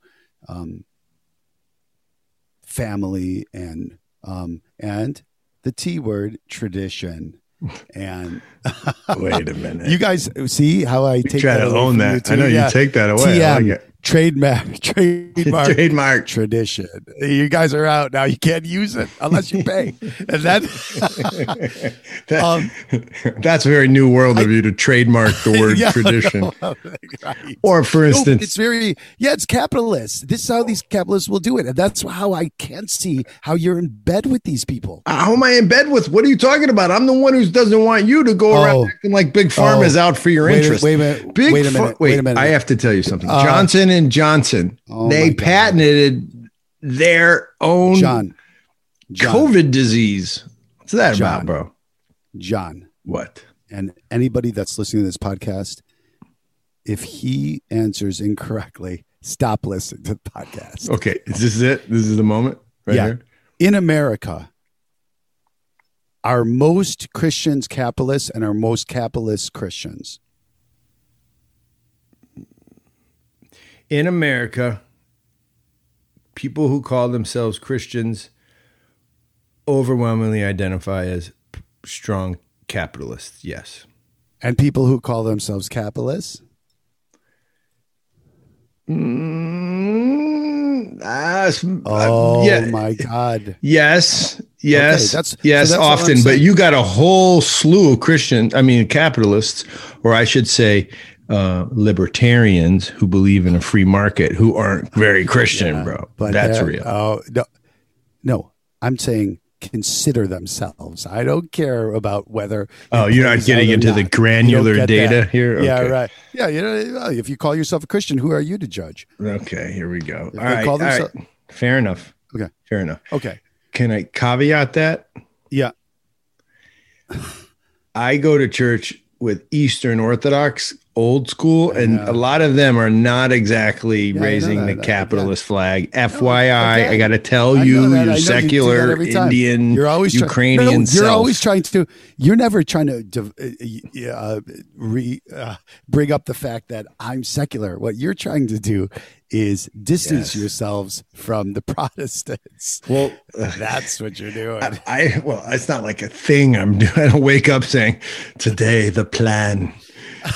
family and the T word, tradition. And wait a minute, you guys see how I take try that to own that. I know you take that away. TM, I like it. Trademark tradition. You guys are out now. You can't use it unless you pay. And that's very new world of you to trademark the word tradition. No, right. Or for instance, it's very it's capitalist. This is how these capitalists will do it, and that's how I can't see how you're in bed with these people. How am I in bed with? What are you talking about? I'm the one who doesn't want you to go around acting like Big Pharma is out for your interest. Wait a minute. I have to tell you something, Johnson. And Johnson, they patented their own COVID disease. What's that about, bro? What? And anybody that's listening to this podcast, if he answers incorrectly, stop listening to the podcast. Okay, is this it? This is the moment right here? In America, are most Christians capitalists and are most capitalists Christians? In America, people who call themselves Christians overwhelmingly identify as strong capitalists, yes. And people who call themselves capitalists? My God. Yes. Okay, that's often. But you got a whole slew of capitalists, or I should say, libertarians who believe in a free market who aren't very Christian, bro. But that's real. No, I'm saying consider themselves. I don't care about whether. Oh, you're not getting into the granular data here? Okay. Yeah, right. Yeah, you know, if you call yourself a Christian, who are you to judge? Okay, here we go. All right. Fair enough. Okay. Fair enough. Okay. Can I caveat that? Yeah. I go to church with Eastern Orthodox, old school, and a lot of them are not exactly raising the capitalist flag. FYI, I got to tell you, your secular Indian, Ukrainian self. You're always trying to. You're never trying to bring up the fact that I'm secular. What you're trying to do is distance yourselves from the Protestants. Well, that's what you're doing. Well, it's not like a thing I'm doing. I don't wake up saying, today the plan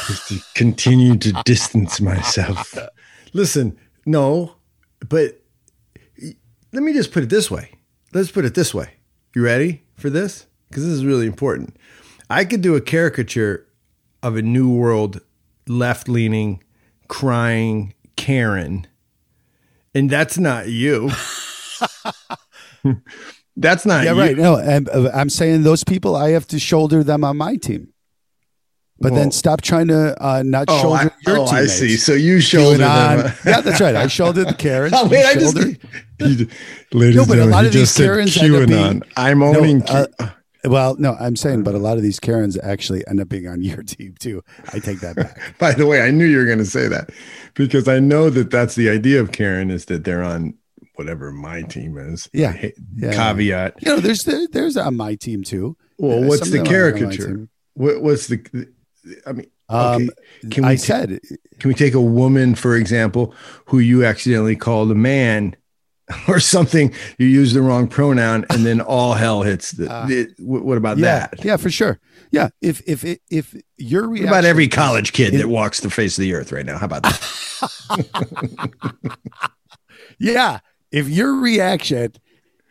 is to continue to distance myself. Listen, no, but let me just put it this way. Let's put it this way. You ready for this? Because this is really important. I could do a caricature of a New World left-leaning, crying Karen, and that's not you. That's not you. Right. No, I'm saying those people, I have to shoulder them on my team. But then stop trying to not shoulder your teammates. Oh, I see. So you shoulder them. Yeah, that's right. I shouldered the Karens. Oh, wait, a lot of these Karens end up being, I'm owning I'm saying, but a lot of these Karens actually end up being on your team, too. I take that back. By the way, I knew you were going to say that because I know that that's the idea of Karen is that they're on whatever my team is. Yeah. Caveat. You know, there's on my team, too. Well, what's the caricature? What's the... I mean, okay. Can we take a woman, for example, who you accidentally called a man or something? You use the wrong pronoun, and then all hell hits the. What about that? Yeah, for sure. Yeah, if your reaction, what about every college kid that walks the face of the earth right now? How about that? Yeah, if your reaction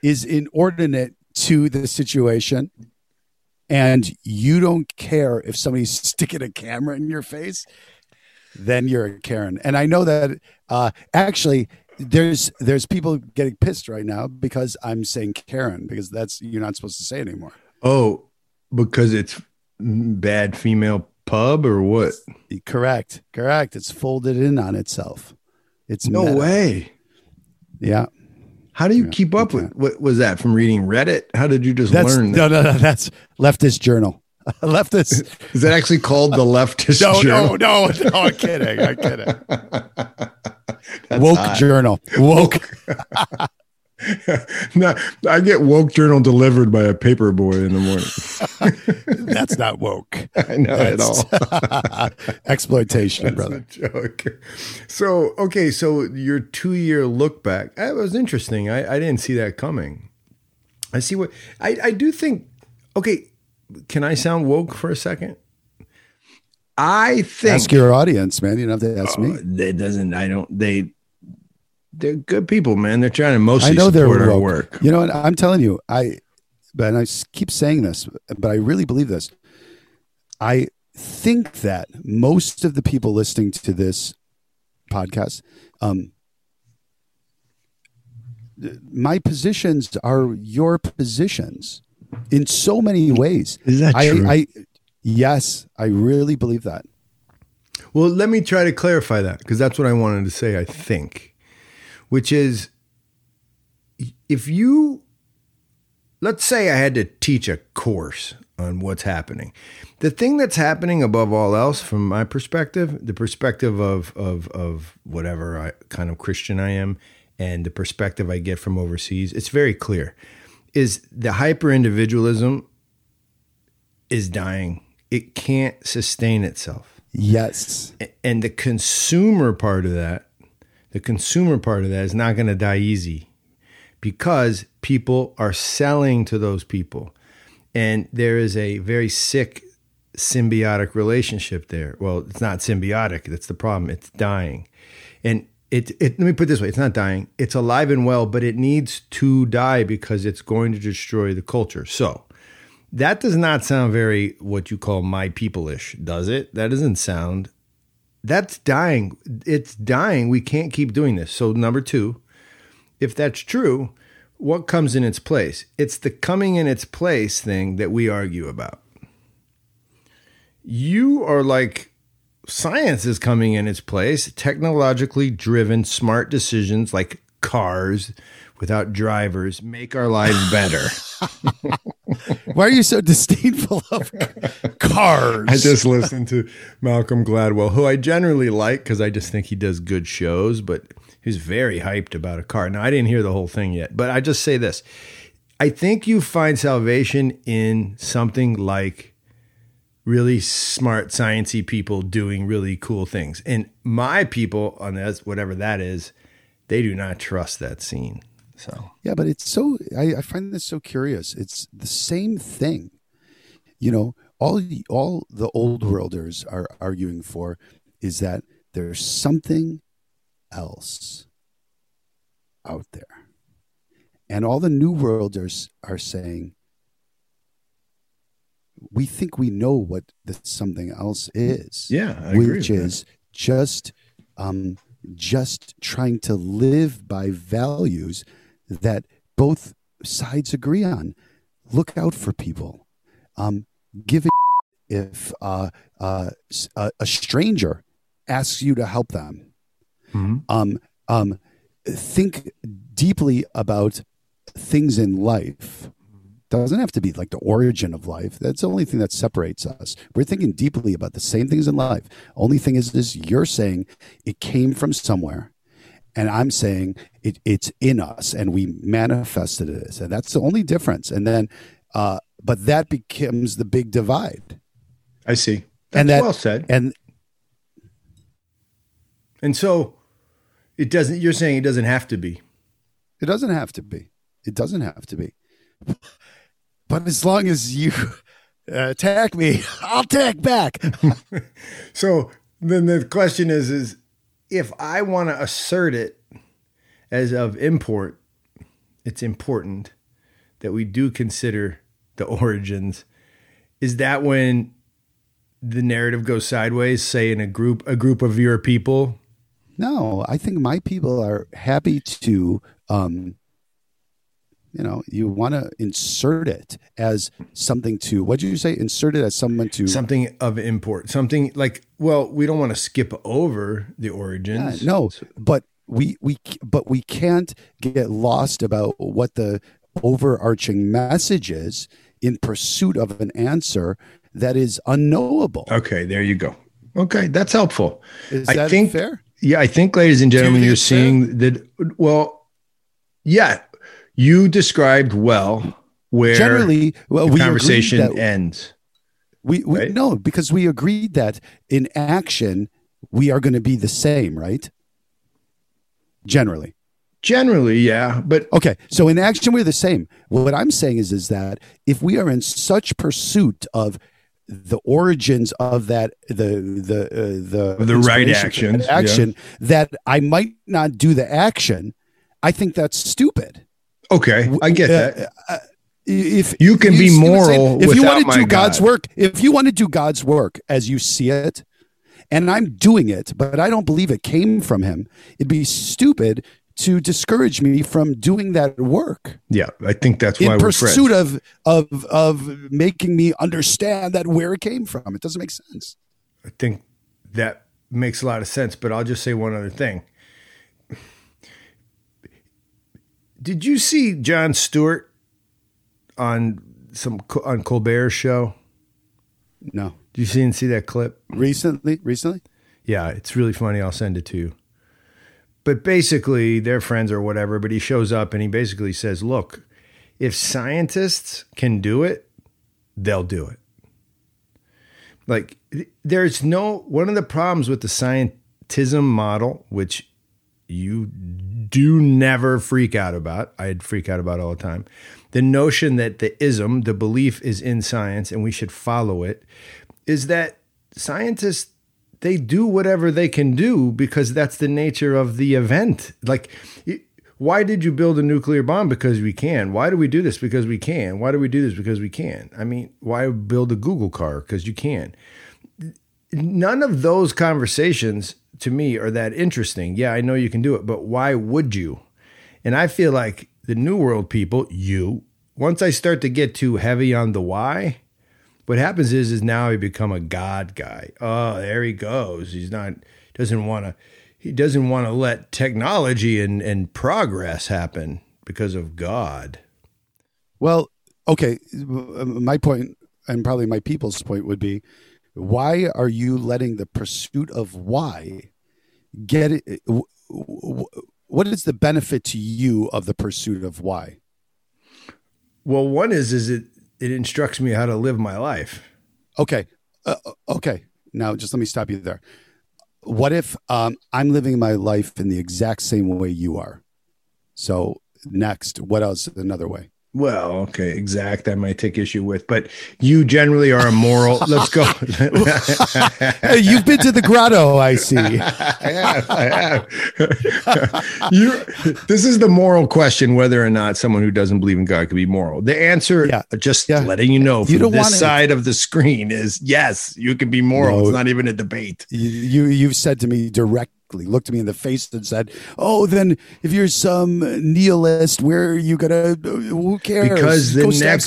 is inordinate to the situation. And you don't care if somebody's sticking a camera in your face, then you're a Karen. And I know that actually there's people getting pissed right now because I'm saying Karen, because that's you're not supposed to say anymore. Oh, because it's bad female pub or what? Correct. It's folded in on itself. It's no meta. Way. Yeah. How do you keep up with what was that from reading Reddit? How did you learn that? No. That's Leftist Journal. Leftist. Is that actually called the Leftist Journal? No. I'm kidding. Woke hot. Journal. Woke. No, I get woke journal delivered by a paper boy in the morning. That's not woke. I know at all. Exploitation, brother. A joke. So, okay. So your 2-year look back, that was interesting. I didn't see that coming. I see what I do think. Okay. Can I sound woke for a second? I think. Ask your audience, man. You don't have to ask me. It doesn't. I don't. They're good people, man. They're trying to mostly support our work. You know what? I'm telling you, I keep saying this, but I really believe this. I think that most of the people listening to this podcast, my positions are your positions in so many ways. Is that true? Yes, I really believe that. Well, let me try to clarify that, because that's what I wanted to say, I think. Which is, if you, let's say I had to teach a course on what's happening. The thing that's happening above all else, from my perspective, the perspective of whatever kind of Christian I am, and the perspective I get from overseas, it's very clear, is the hyper-individualism is dying. It can't sustain itself. Yes. And the consumer part of that, is not going to die easy, because people are selling to those people. And there is a very sick symbiotic relationship there. Well, it's not symbiotic. That's the problem. It's dying. And it let me put it this way. It's not dying. It's alive and well, but it needs to die because it's going to destroy the culture. So that does not sound very what you call my people-ish, does it? That doesn't sound... That's dying. It's dying. We can't keep doing this. So number two, if that's true, what comes in its place? It's the coming in its place thing that we argue about. You are like, science is coming in its place. Technologically driven, smart decisions like cars without drivers make our lives better. Why are you so disdainful of cars? I just listened to Malcolm Gladwell, who I generally like because I just think he does good shows, but he's very hyped about a car. Now, I didn't hear the whole thing yet, but I just say this. I think you find salvation in something like really smart, sciencey people doing really cool things. And my people on this, whatever that is, they do not trust that scene. So. Yeah, but it's so, I find this so curious. It's the same thing. You know, all the old worlders are arguing for is that there's something else out there. And all the new worlders are saying, we think we know what the something else is. Yeah, I agree. Which is just trying to live by values that both sides agree on. Look out for people. Give a if a stranger asks you to help them. Mm-hmm. Think deeply about things in life. Doesn't have to be like the origin of life. That's the only thing that separates us. We're thinking deeply about the same things in life. Only thing is this: you're saying it came from somewhere, and I'm saying it's in us, and we manifested it. And that's the only difference. And then, but that becomes the big divide. I see. That's well said. And so it doesn't. You're saying it doesn't have to be. It doesn't have to be. It doesn't have to be. But as long as you attack me, I'll attack back. So then the question is if I want to assert it as of import, it's important that we do consider the origins. Is that when the narrative goes sideways, say in a group of your people? No, I think my people are happy to... You know, you want to insert it as something to, what did you say? Insert it as someone to. Something of import. Something like, well, we don't want to skip over the origins. Yeah, no, but we can't get lost about what the overarching message is in pursuit of an answer that is unknowable. Okay, there you go. Okay, that's helpful. Is that fair? Yeah, I think, ladies and gentlemen, you're seeing that, well, yeah. you described well where generally the conversation ends. We right? No, because we agreed that in action we are going to be the same, right? Generally, yeah. But okay, so in action we're the same. What I'm saying is that if we are in such pursuit of the origins of that the right action yeah. that I might not do the action, I think that's stupid. Okay, I get that. If you can be moral, if you want to do God's work, if you want to do God's work as you see it, and I'm doing it, but I don't believe it came from him, it'd be stupid to discourage me from doing that work. Yeah, I think that's why we're friends. In pursuit of making me understand that where it came from. It doesn't make sense. I think that makes a lot of sense, but I'll just say one other thing. Did you see Jon Stewart on Colbert's show? No. Did you see that clip? Recently? Yeah, it's really funny. I'll send it to you. But basically, they're friends or whatever, but he shows up and he basically says, look, if scientists can do it, they'll do it. Like, there's one of the problems with the scientism model, which you do never freak out about. I'd freak out about all the time. The notion that the belief is in science and we should follow it, is that scientists, they do whatever they can do because that's the nature of the event. Like, why did you build a nuclear bomb? Because we can. Why do we do this? Because we can. Why do we do this? Because we can. I mean, why build a Google car? Because you can. None of those conversations to me are that interesting. Yeah, I know you can do it, but why would you? And I feel like the New World people, once I start to get too heavy on the why, what happens is now he become a God guy. Oh, there he goes. He doesn't want to let technology and progress happen because of God. Well, okay. My point, and probably my people's point, would be, why are you letting the pursuit of why get it? What is the benefit to you of the pursuit of why? Well, one is it instructs me how to live my life. Okay. Okay. Now, just let me stop you there. What if I'm living my life in the exact same way you are? So next, what else is another way? Well, okay, exact. I might take issue with, but you generally are immoral. Let's go. You've been to the grotto, I see. I have. This is the moral question, whether or not someone who doesn't believe in God could be moral. The answer, letting you know from this side of the screen, is yes, you can be moral. No, it's not even a debate. You've said to me directly, looked me in the face and said, oh, then if you're some nihilist, where are you gonna, who cares? Because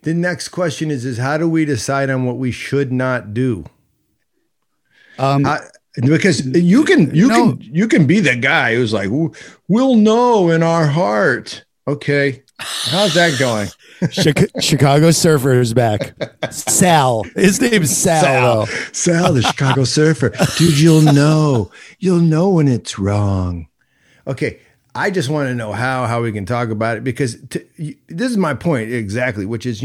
the next question is how do we decide on what we should not do? Because you can be the guy who's like, we'll know in our heart. Okay, how's that going? Chicago Surfer is back. Sal. His name's Sal. Sal, the Chicago Surfer. Dude, you'll know. You'll know when it's wrong. Okay, I just want to know how we can talk about it, because this is my point exactly, which is,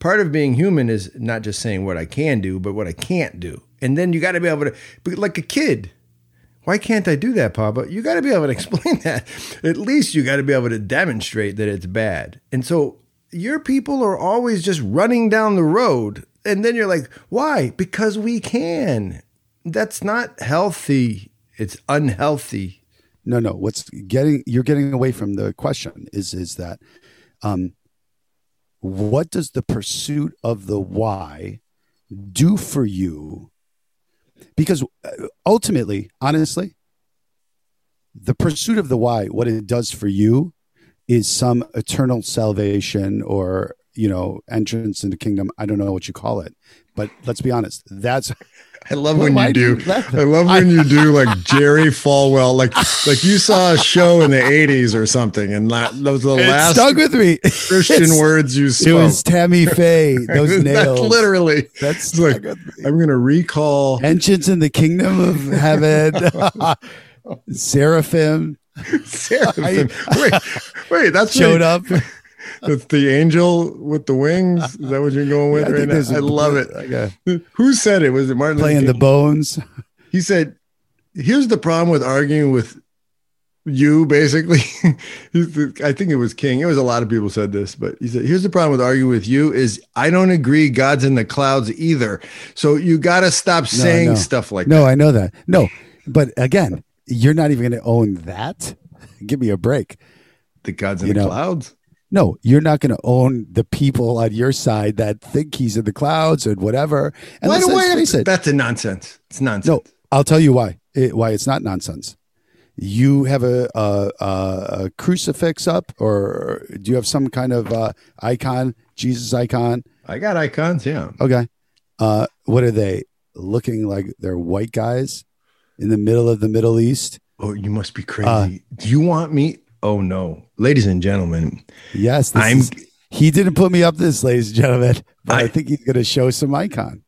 part of being human is not just saying what I can do, but what I can't do. And then you got to be able to, like a kid. Why can't I do that, Papa? You got to be able to explain that. At least you got to be able to demonstrate that it's bad. And so your people are always just running down the road. And then you're like, why? Because we can. That's not healthy. It's unhealthy. No. You're getting away from the question is that what does the pursuit of the why do for you? Because ultimately, honestly, the pursuit of the why, what it does for you is some eternal salvation or, entrance into kingdom. I don't know what you call it, but let's be honest. I love when you do. I love when you do like Jerry Falwell, like you saw a show in the 80s or something, and those the last stuck with me. Christian words you spoke. It was Tammy Faye. Those nails. Literally. That's like, I'm going to recall. Entrance in the kingdom of heaven. Seraphim. Seraphim. Wait, that's showed up. That's the angel with the wings. Is that what you're going with right now? I love it. Who said it? Was it Martin Luther King? Playing the bones. He said, here's the problem with arguing with you, basically. I think it was King. It was a lot of people said this, but he said, here's the problem with arguing with you is I don't agree God's in the clouds either. So you got to stop saying stuff like that. No, I know that. No, but again, you're not even going to own that. Give me a break. The God's in the clouds? No, you're not going to own the people on your side that think he's in the clouds or whatever. And why do I have to? That's a nonsense. It's nonsense. No, I'll tell you why it's not nonsense. You have a crucifix up, or do you have some kind of icon, Jesus icon? I got icons, yeah. Okay. What are they? Looking like they're white guys in the middle of the Middle East? Oh, you must be crazy. Do you want me? Oh, no. Ladies and gentlemen. Yes. He didn't put me up this, ladies and gentlemen, but I think he's going to show some icon.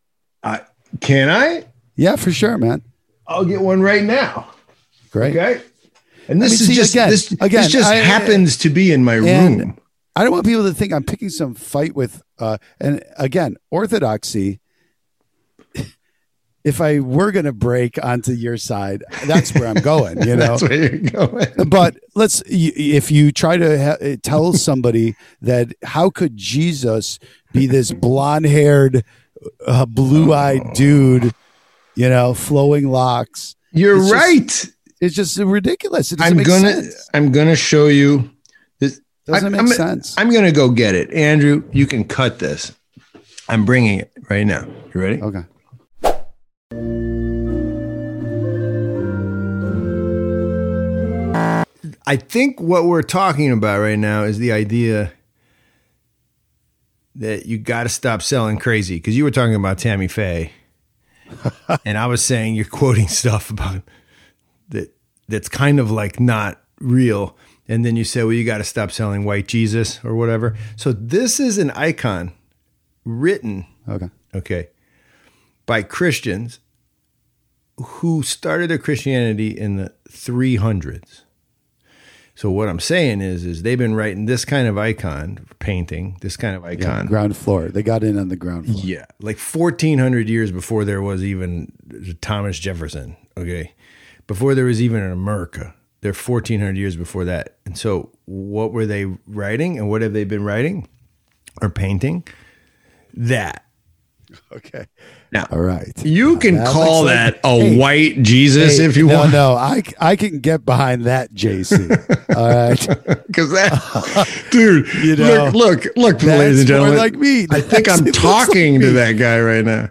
Can I? Yeah, for sure, man. I'll get one right now. Great. Okay. And this just happens to be in my room. I don't want people to think I'm picking some fight with, and again, orthodoxy. If I were going to break onto your side, that's where I'm going, you know. That's where you're going. But if you try to tell somebody that how could Jesus be this blonde-haired, blue-eyed dude, you know, flowing locks. You're right. It's just ridiculous. It doesn't make sense. I'm going to show you this. Doesn't make sense. I'm going to go get it. Andrew, you can cut this. I'm bringing it right now. You ready? Okay. I think what we're talking about right now is the idea that you got to stop selling crazy, because you were talking about Tammy Faye, and I was saying you're quoting stuff about that's kind of like not real, and then you say, well, you got to stop selling white Jesus or whatever. So this is an icon written, okay, by Christians who started their Christianity in the 300s. So what I'm saying is they've been writing this kind of icon, painting this kind of icon. Yeah, ground floor. They got in on the ground floor. Yeah, like 1,400 years before there was even Thomas Jefferson, okay? Before there was even an America. They're 1,400 years before that. And so what were they writing, and what have they been writing or painting? That. Okay. Now, all right. You can call that a white Jesus if you want. No, I can get behind that, JC. All right. Because that, dude, you know, look, ladies and gentlemen, like me. I think I'm talking to that guy right now.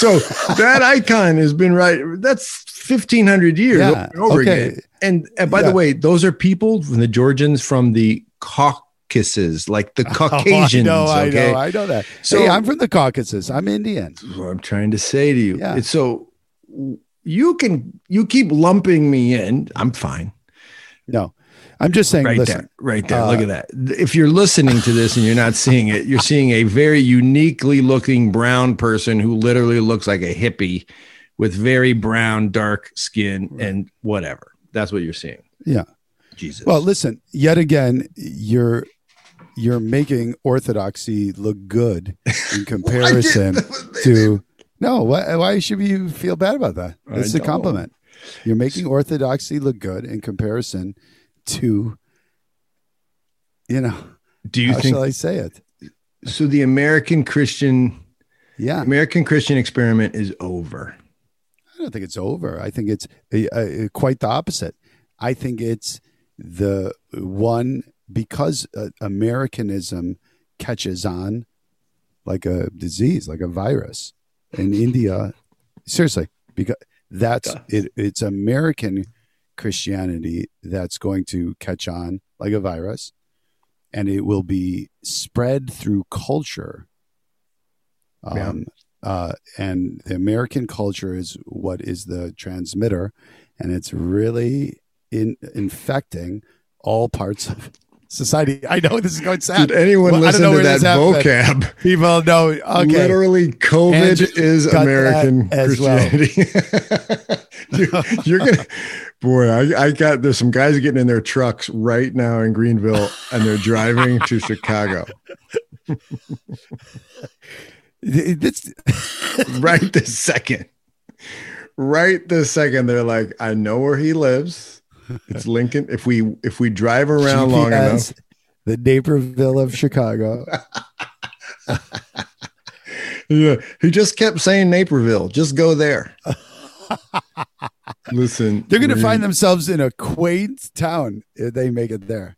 So that icon has been right. That's 1,500 years over again. And by the way, those are people, the Georgians from the Caucasus, like the Caucasians. I know that. So hey, I'm from the Caucasus. I'm Indian. What I'm trying to say to you. Yeah. So you keep lumping me in. I'm fine. No, I'm just saying. Right, listen, right there. Look at that. If you're listening to this and you're not seeing it, you're seeing a very uniquely looking brown person who literally looks like a hippie with very brown, dark skin and whatever. That's what you're seeing. Yeah. Jesus. Well, listen. Yet again, you're making orthodoxy look good in comparison to... No, why should you feel bad about that? It's a compliment. You're making orthodoxy look good in comparison to, you know, how shall I say it? So the American Christian experiment is over. I don't think it's over. I think it's quite the opposite. I think it's the one... Because Americanism catches on like a disease, like a virus in India. Seriously, because that's it. It's American Christianity that's going to catch on like a virus, and it will be spread through culture. And the American culture is what is the transmitter, and it's really infecting all parts of society. I know this is going sad. Did anyone listen to that vocab? Happened. People know. Okay. Literally, COVID is American Christianity. Well. You're gonna, boy. I got there's some guys getting in their trucks right now in Greenville, and they're driving to Chicago. Right this second, they're like, I know where he lives. It's Lincoln. If we drive around GPS, long enough, the Naperville of Chicago. Yeah, he just kept saying Naperville. Just go there. Listen, they're going to find themselves in a quaint town if they make it there.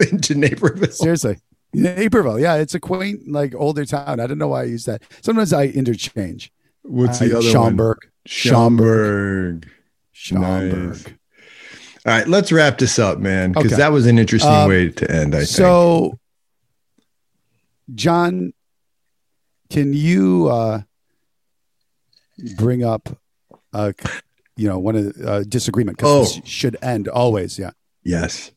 Into Naperville. Seriously. Naperville. Yeah, it's a quaint, like, older town. I don't know why I use that. Sometimes I interchange. What's the other Schaumburg. One? Schaumburg. Nice. All right, let's wrap this up, man, because that was an interesting way to end, I think. So, John, can you bring up one of the disagreement, because this should end always. Yeah. Yes.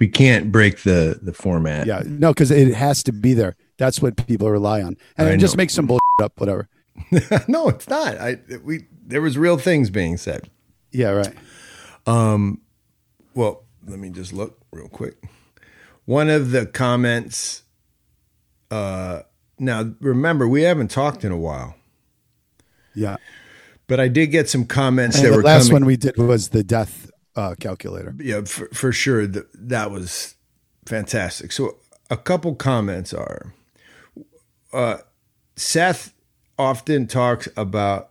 We can't break the format. Yeah. No, because it has to be there. That's what people rely on. And I just make some bullshit up, whatever. No, it's not. There was real things being said. Yeah, right. Well, let me just look real quick. One of the comments. Now, remember, we haven't talked in a while. Yeah, but I did get some comments and that were coming. The last one we did was the death calculator. Yeah, for sure. That was fantastic. So a couple comments are, Seth often talks about,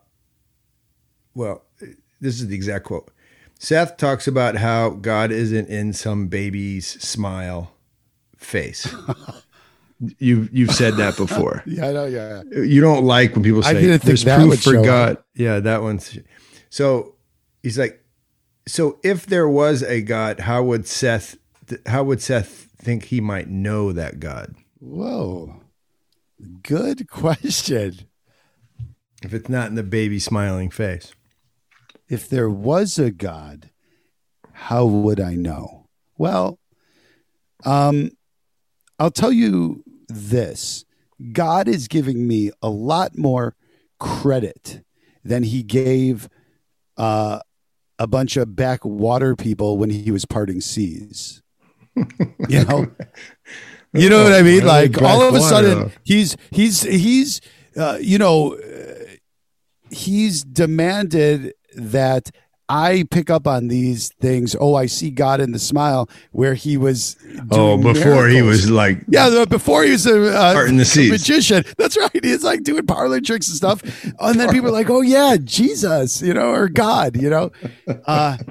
well, this is the exact quote. Seth talks about how God isn't in some baby's smile face. You've said that before. Yeah, I know. Yeah, you don't like when people say there's proof for God. Up. Yeah, that one's. So he's like, so if there was a God, how would Seth think he might know that God? Whoa, good question. If it's not in the baby smiling face. If there was a God, how would I know? Well, I'll tell you this. God is giving me a lot more credit than he gave a bunch of backwater people when he was parting seas. You know? You know what I mean? Like, all of a sudden, he's he's demanded that I pick up on these things. Oh, I see God in the smile where he was. Oh, before miracles. He was like. Yeah, before he was a magician. That's right. He's like doing parlor tricks and stuff. And then people are like, oh, yeah, Jesus, or God, I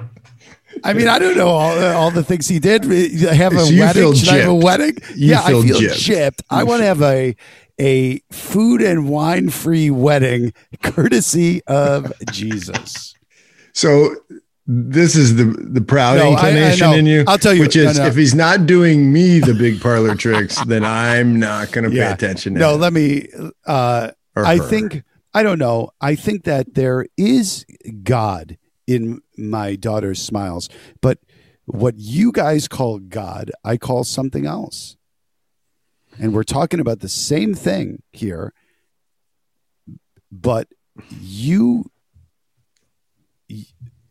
mean, I don't know all the things he did. Should I have a wedding? I feel gypped. I want to have a food and wine free wedding courtesy of Jesus. So this is the proud inclination in you. I'll tell you, which is if he's not doing me the big parlor tricks, then I'm not going to pay attention. No, let me. I don't know. I think that there is God in my daughter's smiles, but what you guys call God, I call something else. And we're talking about the same thing here, but you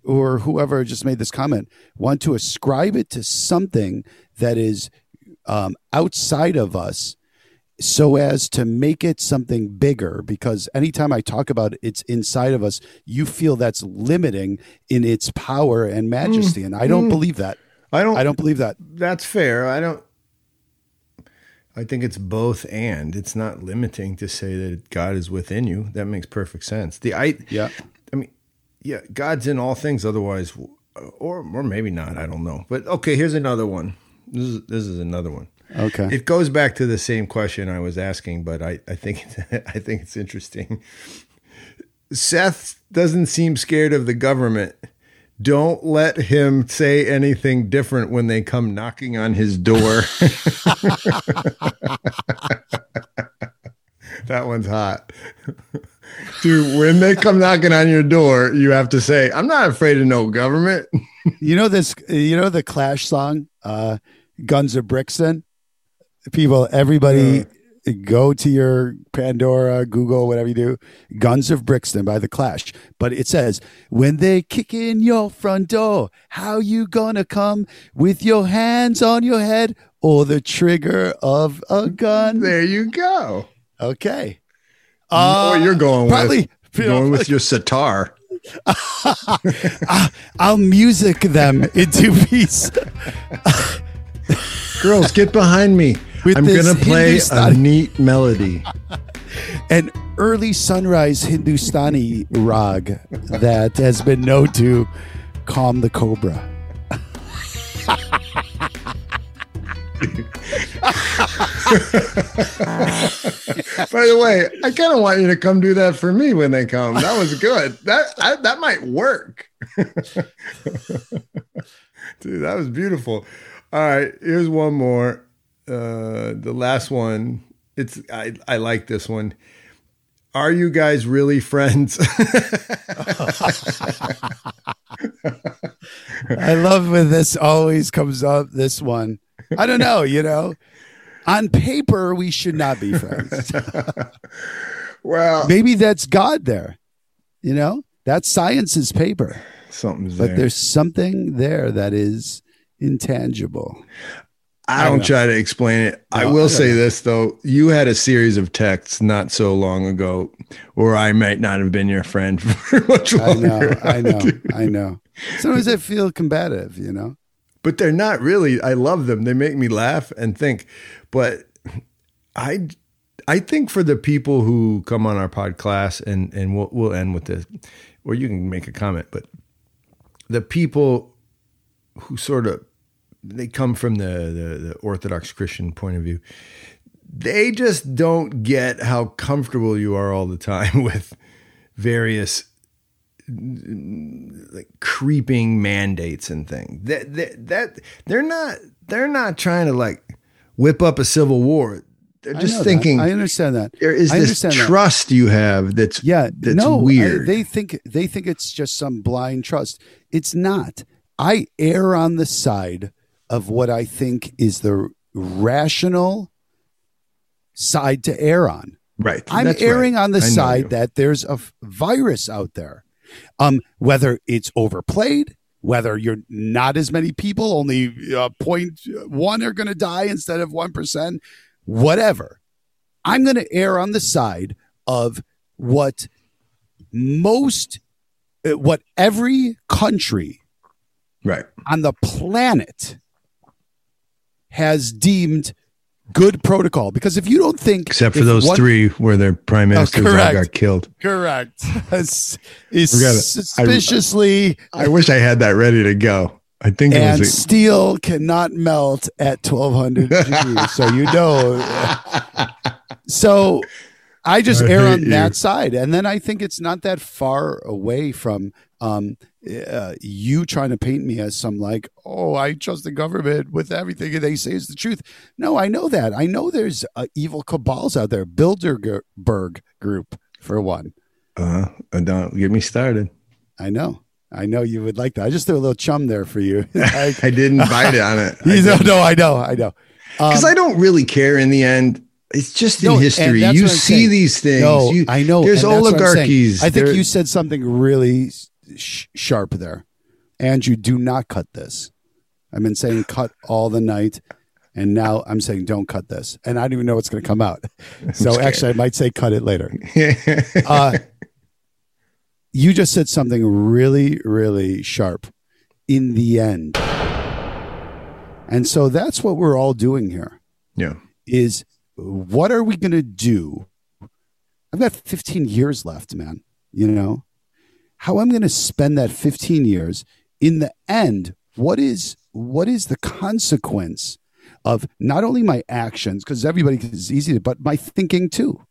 or whoever just made this comment want to ascribe it to something that is outside of us so as to make it something bigger, because anytime I talk about it's inside of us, you feel that's limiting in its power and majesty. And I don't believe that. I don't believe that. That's fair. I think it's both, and it's not limiting to say that God is within you. That makes perfect sense. God's in all things otherwise, or maybe not. I don't know. But okay, here's another one. This is another one. Okay. It goes back to the same question I was asking, but I think it's interesting. Seth doesn't seem scared of the government. Don't let him say anything different when they come knocking on his door. That one's hot. Dude, when they come knocking on your door, you have to say, I'm not afraid of no government. You know the Clash song? Guns of Brixton. People, everybody, go to your Pandora, Google, whatever you do, Guns of Brixton by The Clash. But it says, when they kick in your front door, how you gonna come with your hands on your head or the trigger of a gun? There you go. Okay. Or you're going probably, with, going with your sitar. I'll music them into peace. Girls, get behind me. I'm going to play Hindustani. A neat melody. An early sunrise Hindustani rag that has been known to calm the cobra. By the way, I kind of want you to come do that for me when they come. That was good. That might work. Dude, that was beautiful. All right, here's one more. The last one. I like this one. Are you guys really friends? I love when this always comes up, this one. I don't know, on paper, we should not be friends. Well, maybe that's God there, that's science's paper. Something's there. But there's something there that is intangible. I don't try to explain it. No, I will say this, though. You had a series of texts not so long ago, or I might not have been your friend for much longer. I know. Sometimes I feel combative, But they're not really. I love them. They make me laugh and think. But I think for the people who come on our podcast, and we'll end with this, or you can make a comment, but the people who sort of, they come from the Orthodox Christian point of view, they just don't get how comfortable you are all the time with various like creeping mandates and things. That they're not trying to like whip up a civil war. They're just thinking. I understand that there is this trust you have that's weird. They think it's just some blind trust. It's not. I err on the side of what I think is the rational side to err on. Right. I'm erring on the side that there's a virus out there. Whether it's overplayed, whether you're not as many people, only 0.1 are going to die instead of 1%, whatever. I'm going to err on the side of what every country on the planet has deemed good protocol, because if you don't think, except for those three where their prime ministers all got killed, correct, suspiciously. I wish I had that ready to go. I think it was steel cannot melt at 1200 degrees, so So I just err on that side, and then I think it's not that far away from you trying to paint me as some like, oh, I trust the government with everything and they say is the truth. No, I know that. I know there's evil cabals out there. Bilderberg group, for one. Don't get me started. I know you would like that. I just threw a little chum there for you. I didn't bite it on it. I know. Because I don't really care in the end. It's just in history. You see these things. No, I know. There's oligarchies. I think you said something really sharp there. Andrew, do not cut this. I've been saying cut all the night, and now I'm saying don't cut this. And I don't even know what's going to come out. So actually, I might say cut it later. You just said something really, really sharp in the end. And so that's what we're all doing here. Yeah. Is what are we going to do? I've got 15 years left, man. How I'm going to spend that 15 years in the end. What is the consequence of not only my actions, because everybody is easy, but my thinking too.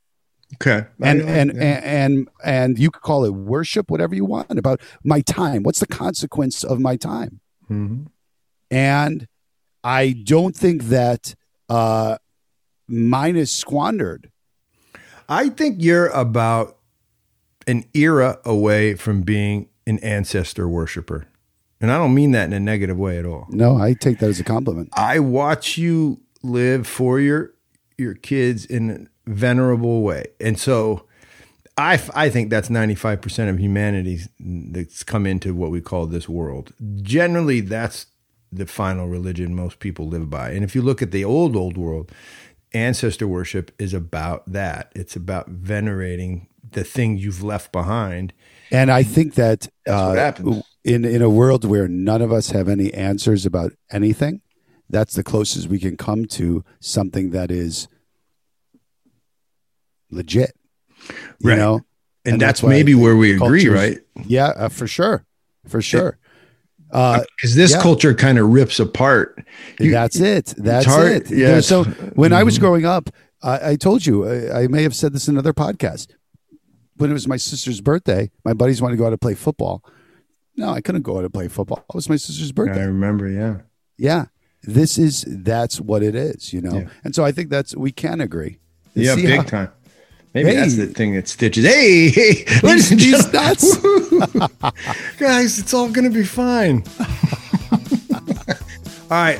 Okay. And you could call it worship, whatever you want, about my time. What's the consequence of my time? Mm-hmm. And I don't think that, mine is squandered. I think you're about an era away from being an ancestor worshiper. And I don't mean that in a negative way at all. No, I take that as a compliment. I watch you live for your kids in a venerable way. And so I think that's 95% of humanity that's come into what we call this world. Generally, that's the final religion most people live by. And if you look at the old world, ancestor worship is about that. It's about venerating the thing you've left behind. And I think that what happens. In a world where none of us have any answers about anything, that's the closest we can come to something that is legit. Right. You know? And that's maybe where we agree, right? Yeah, for sure. Because this culture kind of rips apart. That's it. Yeah. You know, so when I was growing up, I told you, I may have said this in another podcast. When it was my sister's birthday, my buddies wanted to go out and play football. No, I couldn't go out and play football. It was my sister's birthday. I remember, yeah. Yeah. That's what it is, you know? Yeah. And so I think we can agree. Yeah, big time. Maybe that's the thing that stitches. Hey, ladies and gentlemen. Guys, it's all going to be fine. All right,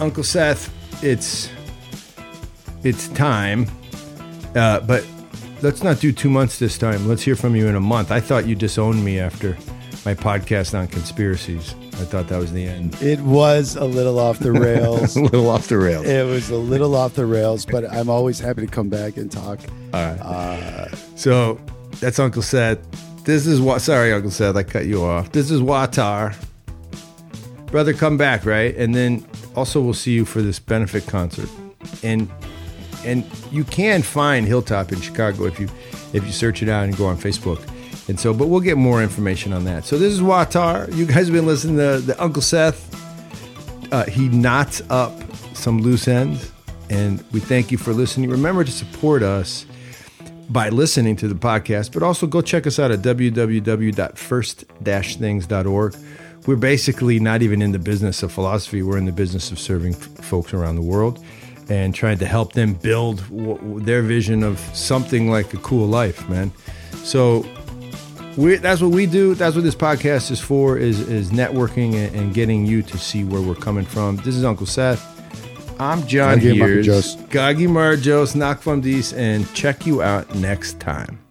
Uncle Seth, it's time. But let's not do 2 months this time. Let's hear from you in a month. I thought you disowned me after my podcast on conspiracies. I thought that was the end. It was a little off the rails. But I'm always happy to come back and talk. All right. So that's Uncle Seth. Sorry, Uncle Seth, I cut you off. This is Watar. Brother, come back, right? And then also we'll see you for this benefit concert. And you can find Hilltop in Chicago if you search it out and go on Facebook. And so, but we'll get more information on that. So this is Watar. You guys have been listening to the Uncle Seth. He knots up some loose ends, and we thank you for listening. Remember to support us by listening to the podcast, but also go check us out at www.first-things.org. We're basically not even in the business of philosophy. We're in the business of serving folks around the world and trying to help them build their vision of something like a cool life, man. So... that's what we do. That's what this podcast is for, is networking and getting you to see where we're coming from. This is Uncle Seth. I'm John Hears. Gagi Marjos, Nakfamdis, and check you out next time.